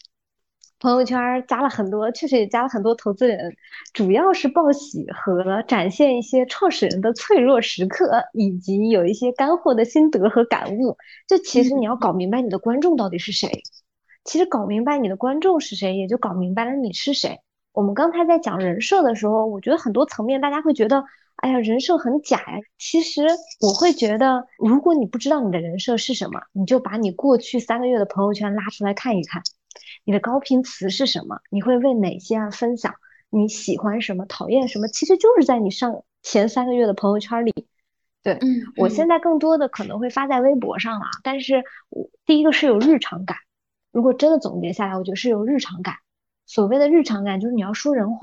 朋友圈加了很多，确实也加了很多投资人，主要是报喜和展现一些创始人的脆弱时刻，以及有一些干货的心得和感悟。就其实你要搞明白你的观众到底是谁，嗯、其实搞明白你的观众是谁，也就搞明白了你是谁。我们刚才在讲人设的时候，我觉得很多层面大家会觉得哎呀人设很假呀，其实我会觉得如果你不知道你的人设是什么，你就把你过去三个月的朋友圈拉出来看一看，你的高频词是什么，你会为哪些人分享，你喜欢什么讨厌什么，其实就是在你上前三个月的朋友圈里。对，嗯嗯、我现在更多的可能会发在微博上了，但是我第一个是有日常感，如果真的总结下来我觉得是有日常感，所谓的日常感就是你要说人话，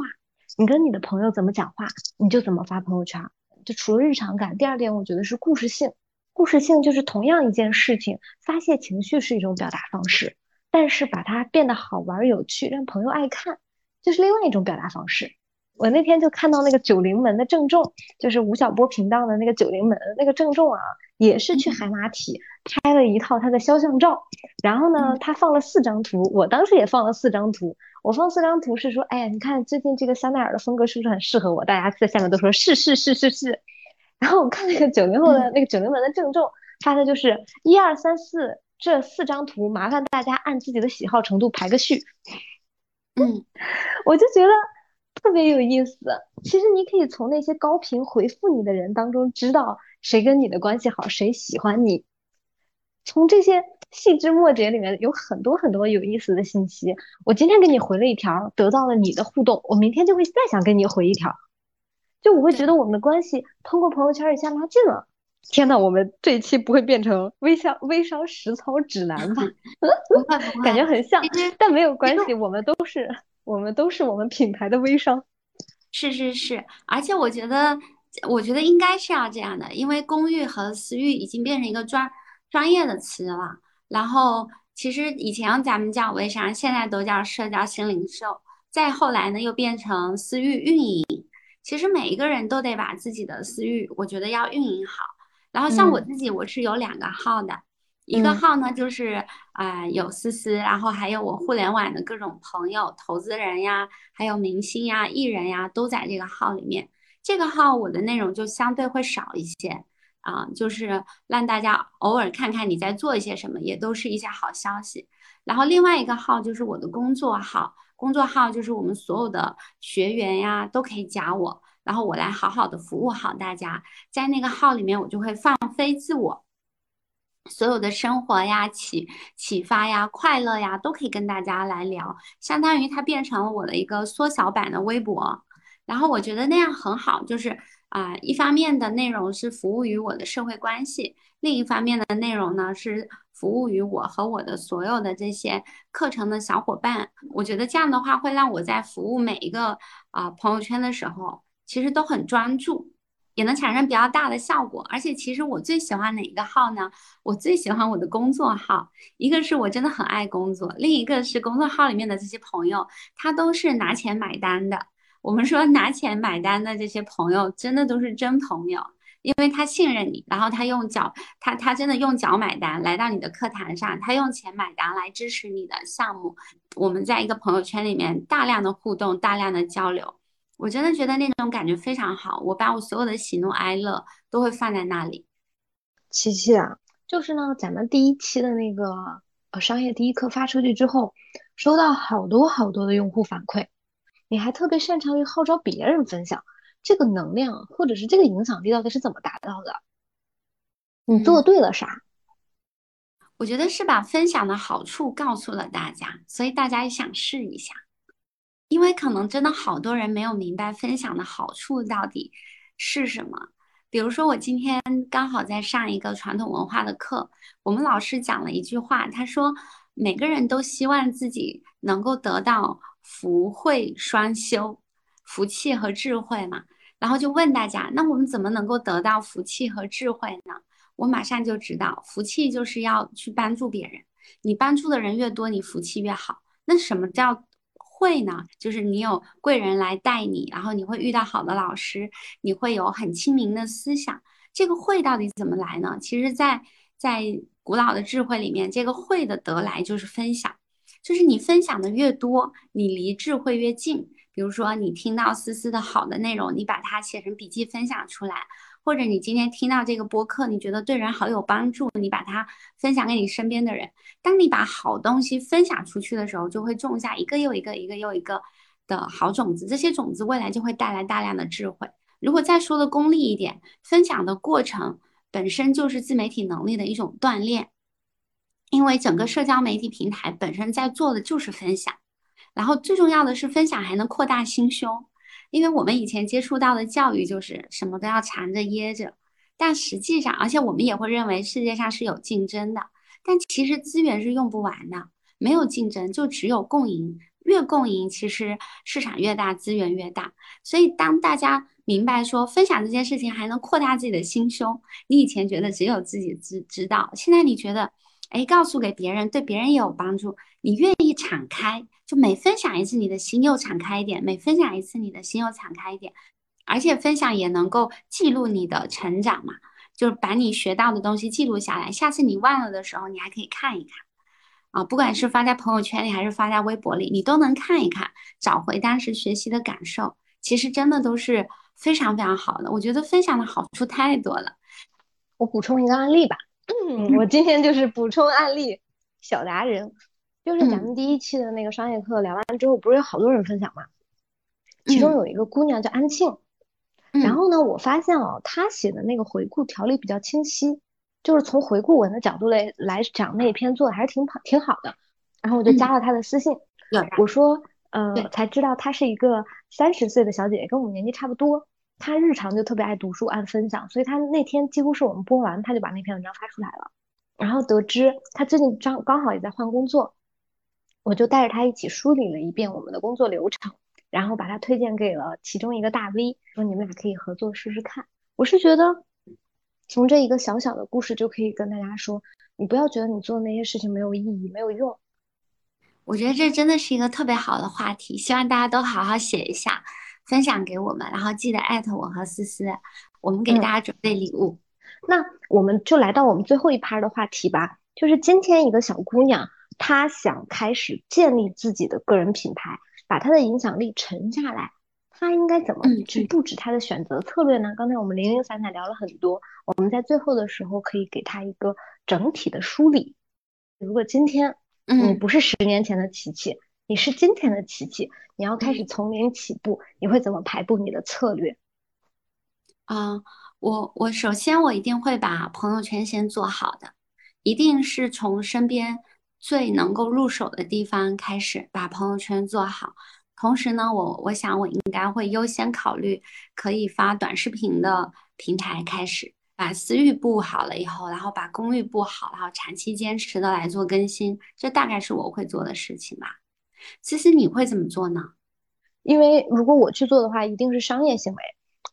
你跟你的朋友怎么讲话你就怎么发朋友圈。就除了日常感，第二点我觉得是故事性，故事性就是同样一件事情，发泄情绪是一种表达方式，但是把它变得好玩有趣，让朋友爱看，就是另外一种表达方式。我那天就看到那个九零门的郑重，就是吴晓波频道的那个九零门，那个郑重啊也是去海马体拍了一套他的肖像照，然后呢他放了四张图，我当时也放了四张图，我放四张图是说哎呀你看最近这个香奈儿的风格是不是很适合我，大家在下面都说是是是是是。然后我看那个九零后的那个九零门的郑重发的就是一二三四这四张图，麻烦大家按自己的喜好程度排个序。嗯，我就觉得特别有意思，其实你可以从那些高频回复你的人当中知道谁跟你的关系好，谁喜欢你，从这些细枝末节里面有很多很多有意思的信息。我今天给你回了一条得到了你的互动，我明天就会再想跟你回一条，就我会觉得我们的关系通过朋友圈一下拉近了。天哪，我们这一期不会变成微商微商实操指南吧？感觉很像，但没有关系，我们都是我们都是我们品牌的微商。是是是，而且我觉得我觉得应该是要这样的，因为公域和私域已经变成一个专专业的词了，然后其实以前咱们叫微商，现在都叫社交新零售，再后来呢又变成私域运营。其实每一个人都得把自己的私域我觉得要运营好，然后像我自己我是有两个号的、嗯、一个号呢就是啊、呃、有思思，然后还有我互联网的各种朋友投资人呀还有明星呀艺人呀都在这个号里面，这个号我的内容就相对会少一些啊、呃，就是让大家偶尔看看你在做一些什么，也都是一些好消息。然后另外一个号就是我的工作号，工作号就是我们所有的学员呀都可以加我，然后我来好好的服务好大家。在那个号里面我就会放飞自我，所有的生活呀启启发呀快乐呀都可以跟大家来聊，相当于它变成了我的一个缩小版的微博。然后我觉得那样很好，就是啊、呃，一方面的内容是服务于我的社会关系，另一方面的内容呢是服务于我和我的所有的这些课程的小伙伴。我觉得这样的话会让我在服务每一个啊、呃、朋友圈的时候其实都很专注，也能产生比较大的效果。而且其实我最喜欢哪一个号呢？我最喜欢我的工作号，一个是我真的很爱工作，另一个是工作号里面的这些朋友他都是拿钱买单的。我们说拿钱买单的这些朋友真的都是真朋友，因为他信任你，然后他用脚他他真的用脚买单来到你的课堂上，他用钱买单来支持你的项目。我们在一个朋友圈里面大量的互动，大量的交流，我真的觉得那种感觉非常好，我把我所有的喜怒哀乐都会放在那里。琪琪啊，就是呢咱们第一期的那个商业第一课发出去之后，收到好多好多的用户反馈，你还特别擅长于号召别人分享，这个能量或者是这个影响力到底是怎么达到的？你做对了啥？嗯、我觉得是把分享的好处告诉了大家，所以大家也想试一下，因为可能真的好多人没有明白分享的好处到底是什么。比如说我今天刚好在上一个传统文化的课，我们老师讲了一句话，他说每个人都希望自己能够得到福慧双修，福气和智慧嘛，然后就问大家，那我们怎么能够得到福气和智慧呢？我马上就知道，福气就是要去帮助别人，你帮助的人越多，你福气越好。那什么叫慧呢？就是你有贵人来带你，然后你会遇到好的老师，你会有很清明的思想，这个慧到底怎么来呢？其实在在古老的智慧里面，这个慧的得来就是分享，就是你分享的越多，你离智慧越近。比如说你听到思思的好的内容，你把它写成笔记分享出来，或者你今天听到这个播客，你觉得对人好有帮助，你把它分享给你身边的人。当你把好东西分享出去的时候，就会种下一个又一个一个又一个的好种子，这些种子未来就会带来大量的智慧。如果再说的功利一点，分享的过程本身就是自媒体能力的一种锻炼，因为整个社交媒体平台本身在做的就是分享。然后最重要的是分享还能扩大心胸，因为我们以前接触到的教育就是什么都要缠着掖着，但实际上，而且我们也会认为世界上是有竞争的，但其实资源是用不完的，没有竞争就只有共赢，越共赢其实市场越大，资源越大。所以当大家明白说分享这件事情还能扩大自己的心胸，你以前觉得只有自己知知道，现在你觉得哎，告诉给别人，对别人也有帮助，你愿意敞开，就每分享一次你的心又敞开一点，每分享一次你的心又敞开一点。而且分享也能够记录你的成长嘛，就是把你学到的东西记录下来，下次你忘了的时候你还可以看一看啊，不管是发在朋友圈里还是发在微博里，你都能看一看，找回当时学习的感受，其实真的都是非常非常好的。我觉得分享的好处太多了。我补充一个案例吧，嗯，我今天就是补充案例小达人，就是咱们第一期的那个商业课聊完之后，不是有好多人分享吗？其中有一个姑娘叫安庆，嗯、然后呢我发现哦，她写的那个回顾条理比较清晰，就是从回顾文的角度来来讲，那篇做的还是挺挺好的。然后我就加了她的私信，嗯、我说呃才知道她是一个三十岁的小姐姐，跟我们年纪差不多。他日常就特别爱读书爱分享，所以他那天几乎是我们播完他就把那篇文章发出来了。然后得知他最近刚刚好也在换工作，我就带着他一起梳理了一遍我们的工作流程，然后把他推荐给了其中一个大 V， 说你们俩可以合作试试看。我是觉得从这一个小小的故事就可以跟大家说，你不要觉得你做的那些事情没有意义没有用。我觉得这真的是一个特别好的话题，希望大家都好好写一下分享给我们，然后记得艾特我和思思，我们给大家准备礼物。嗯、那我们就来到我们最后一趴的话题吧，就是今天一个小姑娘她想开始建立自己的个人品牌，把她的影响力沉下来，她应该怎么去布置她的选择策略呢？嗯、刚才我们零零散散聊了很多，我们在最后的时候可以给她一个整体的梳理。如果今天你不是十年前的琪琪，嗯你是今天的琪琪，你要开始从零起步，你会怎么排布你的策略？嗯，我我首先我一定会把朋友圈先做好的，一定是从身边最能够入手的地方开始把朋友圈做好。同时呢，我我想我应该会优先考虑可以发短视频的平台开始，把私域布好了以后，然后把公域布好，然后长期坚持的来做更新，这大概是我会做的事情吧。其实你会怎么做呢？因为如果我去做的话一定是商业行为，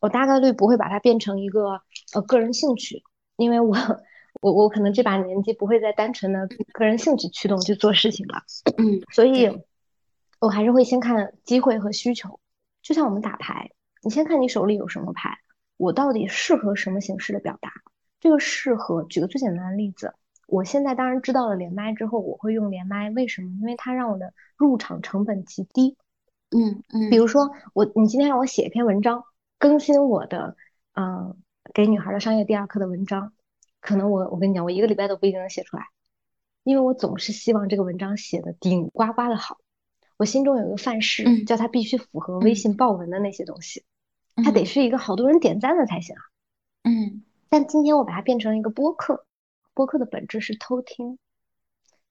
我大概率不会把它变成一个呃个人兴趣，因为我我我可能这把年纪不会再单纯的个人兴趣驱动去做事情了。嗯，所以我还是会先看机会和需求，就像我们打牌，你先看你手里有什么牌，我到底适合什么形式的表达，这个适合举个最简单的例子，我现在当然知道了连麦之后，我会用连麦，为什么？因为它让我的入场成本极低。嗯嗯，比如说我，你今天让我写一篇文章，更新我的嗯、呃、给女孩的商业第二课的文章，可能我我跟你讲，我一个礼拜都不一定能写出来，因为我总是希望这个文章写的顶呱呱的好。我心中有一个范式，嗯、叫它必须符合微信爆文的那些东西，嗯、它得是一个好多人点赞的才行啊。嗯，但今天我把它变成一个播客。播客的本质是偷听，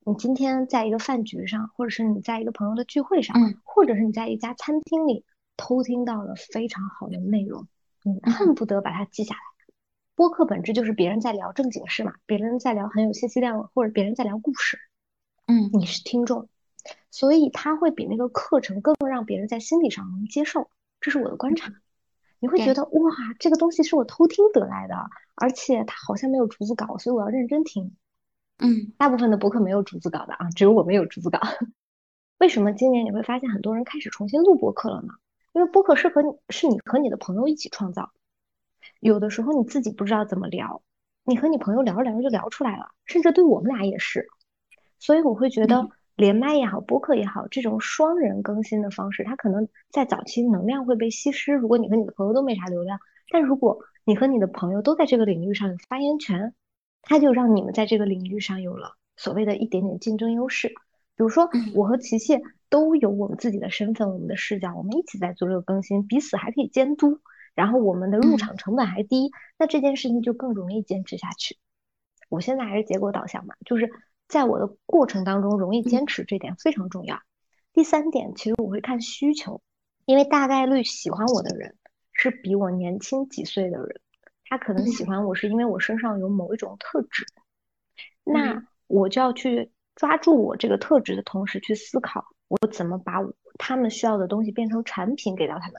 你今天在一个饭局上，或者是你在一个朋友的聚会上，嗯、或者是你在一家餐厅里偷听到了非常好的内容，你恨不得把它记下来。嗯、播客本质就是别人在聊正经事嘛，别人在聊很有信息量，或者别人在聊故事，嗯，你是听众，所以它会比那个课程更让别人在心理上能接受，这是我的观察。你会觉得哇，这个东西是我偷听得来的，而且它好像没有逐字稿，所以我要认真听。嗯，大部分的博客没有逐字稿的啊，只有我没有逐字稿。为什么今年你会发现很多人开始重新录博客了呢？因为博客是和是你和你的朋友一起创造，有的时候你自己不知道怎么聊，你和你朋友聊着聊着就聊出来了，甚至对我们俩也是。所以我会觉得连麦也好，播客也好，这种双人更新的方式，它可能在早期能量会被稀释，如果你和你的朋友都没啥流量，但如果你和你的朋友都在这个领域上有发言权，它就让你们在这个领域上有了所谓的一点点竞争优势。比如说我和琪琪都有我们自己的身份，我们的视角，我们一起在做这个更新，彼此还可以监督，然后我们的入场成本还低，那这件事情就更容易坚持下去。我现在还是结果导向嘛，就是在我的过程当中容易坚持，这点非常重要。第三点，其实我会看需求，因为大概率喜欢我的人是比我年轻几岁的人，他可能喜欢我是因为我身上有某一种特质，那我就要去抓住我这个特质的同时去思考我怎么把他们需要的东西变成产品给到他们。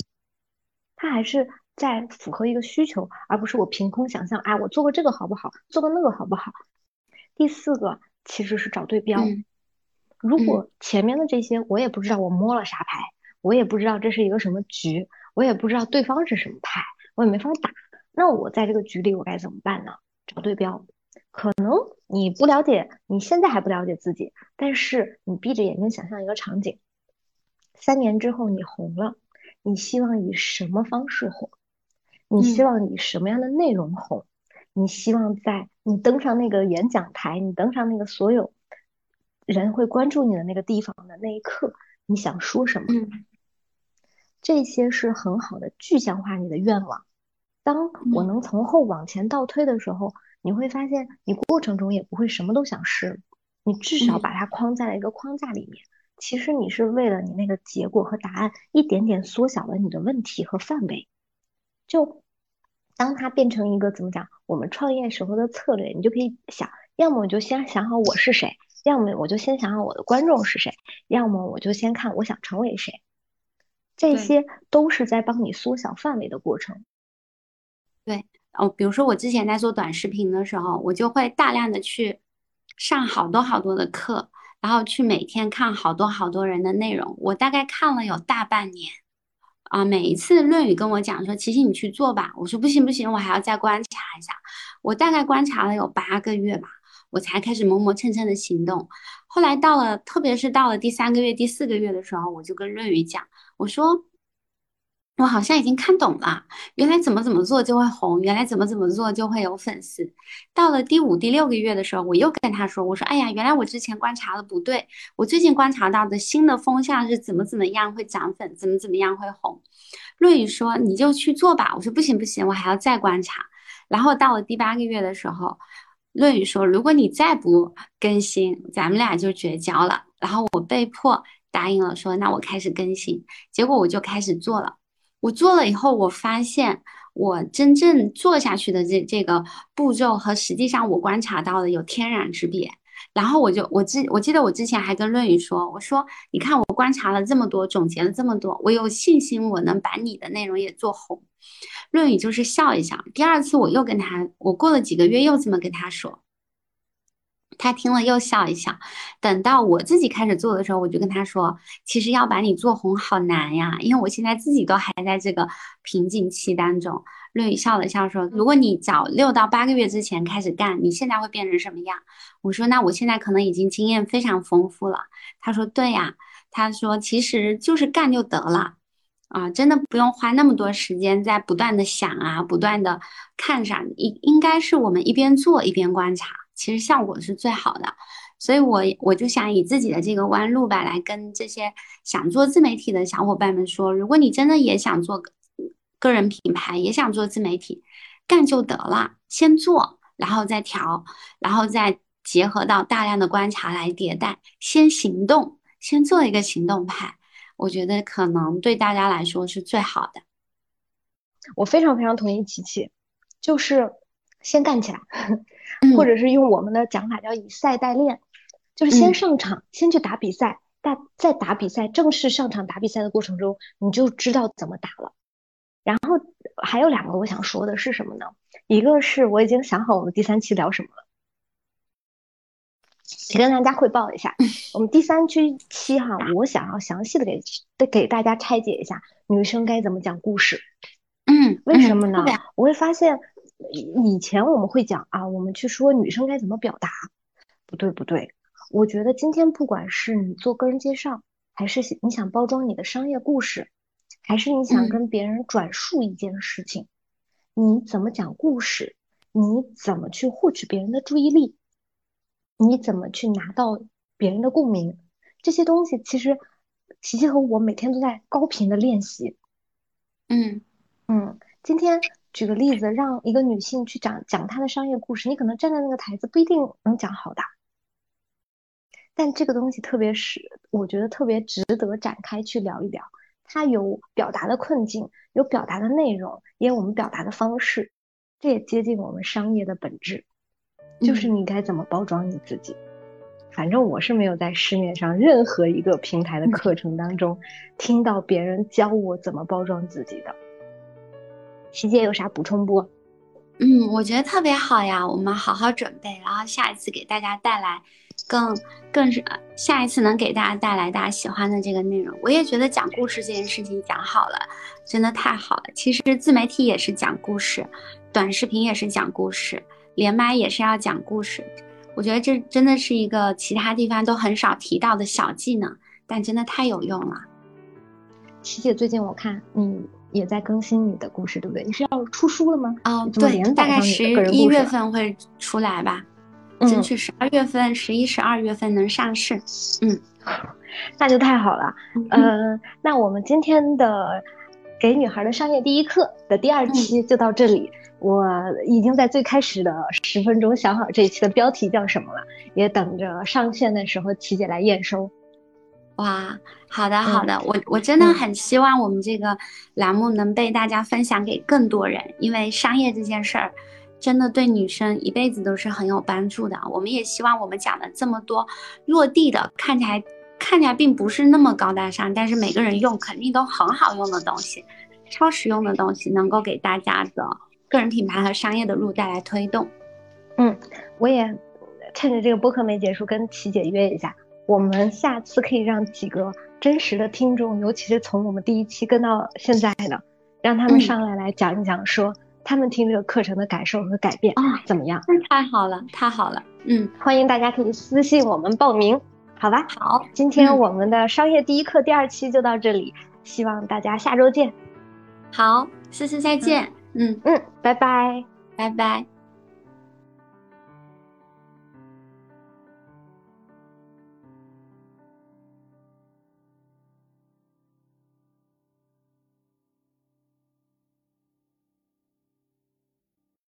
他还是在符合一个需求，而不是我凭空想象，哎，我做个这个好不好，做个那个好不好。第四个其实是找对标、嗯、如果前面的这些我也不知道我摸了啥牌，我也不知道这是一个什么局，我也不知道对方是什么牌，我也没法打，那我在这个局里我该怎么办呢？找对标。可能你不了解，你现在还不了解自己，但是你闭着眼睛想象一个场景，三年之后你红了，你希望以什么方式红？你希望以什么样的内容红？嗯、你希望在你登上那个演讲台，你登上那个所有人会关注你的那个地方的那一刻，你想说什么？嗯、这些是很好的具象化你的愿望。当我能从后往前倒推的时候、嗯、你会发现你过程中也不会什么都想试，你至少把它框在了一个框架里面、嗯、其实你是为了你那个结果和答案一点点缩小了你的问题和范围。就当它变成一个怎么讲我们创业时候的策略，你就可以想，要么我就先想好我是谁，要么我就先想好我的观众是谁，要么我就先看我想成为谁，这些都是在帮你缩小范围的过程。对哦，比如说我之前在做短视频的时候，我就会大量的去上好多好多的课，然后去每天看好多好多人的内容，我大概看了有大半年啊、呃。每一次论语跟我讲说，琪琪你去做吧，我说不行不行，我还要再观察一下。我大概观察了有八个月吧，我才开始磨磨蹭蹭的行动。后来到了，特别是到了第三个月、第四个月的时候，我就跟论语讲，我说我好像已经看懂了，原来怎么怎么做就会红，原来怎么怎么做就会有粉丝。到了第五第六个月的时候，我又跟他说，我说哎呀，原来我之前观察的不对，我最近观察到的新的风向是怎么怎么样会涨粉，怎么怎么样会红。论语说你就去做吧，我说不行不行，我还要再观察。然后到了第八个月的时候，论语说如果你再不更新，咱们俩就绝交了。然后我被迫答应了，说那我开始更新。结果我就开始做了，我做了以后，我发现我真正做下去的这这个步骤和实际上我观察到的有天壤之别。然后我就我记我记得我之前还跟论语说，我说你看我观察了这么多，总结了这么多，我有信心我能把你的内容也做红。论语就是笑一笑。第二次我又跟他，我过了几个月又这么跟他说，他听了又笑一笑。等到我自己开始做的时候，我就跟他说其实要把你做红好难呀，因为我现在自己都还在这个瓶颈期当中。论语笑了笑说，如果你早六到八个月之前开始干，你现在会变成什么样？我说那我现在可能已经经验非常丰富了。他说对呀，他说其实就是干就得了啊、呃，真的不用花那么多时间在不断的想啊，不断的看上，应该是我们一边做一边观察，其实效果是最好的。所以我我就想以自己的这个弯路吧，来跟这些想做自媒体的小伙伴们说，如果你真的也想做个人品牌，也想做自媒体，干就得了，先做，然后再调，然后再结合到大量的观察来迭代，先行动，先做一个行动派，我觉得可能对大家来说是最好的。我非常非常同意琪琪，就是先干起来，或者是用我们的讲法叫以赛代练、嗯、就是先上场、嗯、先去打比赛，但在打比赛正式上场打比赛的过程中，你就知道怎么打了。然后还有两个我想说的是什么呢？一个是我已经想好我们第三期聊什么了，跟大家汇报一下。我们第三期期哈，我想要详细的给给大家拆解一下女生该怎么讲故事。嗯嗯，为什么呢？嗯、我会发现，以前我们会讲啊，我们去说女生该怎么表达，不对不对。我觉得今天不管是你做个人介绍，还是你想包装你的商业故事，还是你想跟别人转述一件事情，嗯、你怎么讲故事，你怎么去获取别人的注意力，你怎么去拿到别人的共鸣，这些东西其实琪琪和我每天都在高频的练习。嗯嗯，今天举个例子，让一个女性去讲讲她的商业故事，你可能站在那个台子不一定能讲好的，但这个东西特别是我觉得特别值得展开去聊一聊，它有表达的困境，有表达的内容，也有我们表达的方式，这也接近我们商业的本质，就是你该怎么包装你自己。嗯，反正我是没有在市面上任何一个平台的课程当中听到别人教我怎么包装自己的。琪姐有啥补充不？嗯，我觉得特别好呀，我们好好准备，然后下一次给大家带来更更是下一次能给大家带来大家喜欢的这个内容。我也觉得讲故事这件事情讲好了，真的太好了。其实自媒体也是讲故事，短视频也是讲故事，连麦也是要讲故事。我觉得这真的是一个其他地方都很少提到的小技能，但真的太有用了。琪姐，最近我看你也在更新你的故事，对不对？你是要出书了吗？哦，对，大概十一月份会出来吧，争取十二月份、十一、十二月份能上市。嗯，那就太好了。嗯、呃，那我们今天的给女孩的商业第一课的第二期就到这里。嗯，我已经在最开始的十分钟想好这一期的标题叫什么了，也等着上线的时候琪姐来验收。哇，好的好的，嗯、我我真的很希望我们这个栏目能被大家分享给更多人，嗯、因为商业这件事儿真的对女生一辈子都是很有帮助的。我们也希望我们讲的这么多落地的，看起来看起来并不是那么高大上，但是每个人用肯定都很好用的东西，超实用的东西，能够给大家的个人品牌和商业的路带来推动。嗯，我也趁着这个播客没结束跟琪姐约一下，我们下次可以让几个真实的听众，尤其是从我们第一期跟到现在的，让他们上来来讲一讲说，嗯、他们听这个课程的感受和改变啊，怎么样？哦，太好了太好了。嗯，欢迎大家可以私信我们报名，好吧？好，今天我们的商业第一课第二期就到这里，嗯、希望大家下周见。好，思思再见。嗯嗯，拜拜，拜拜。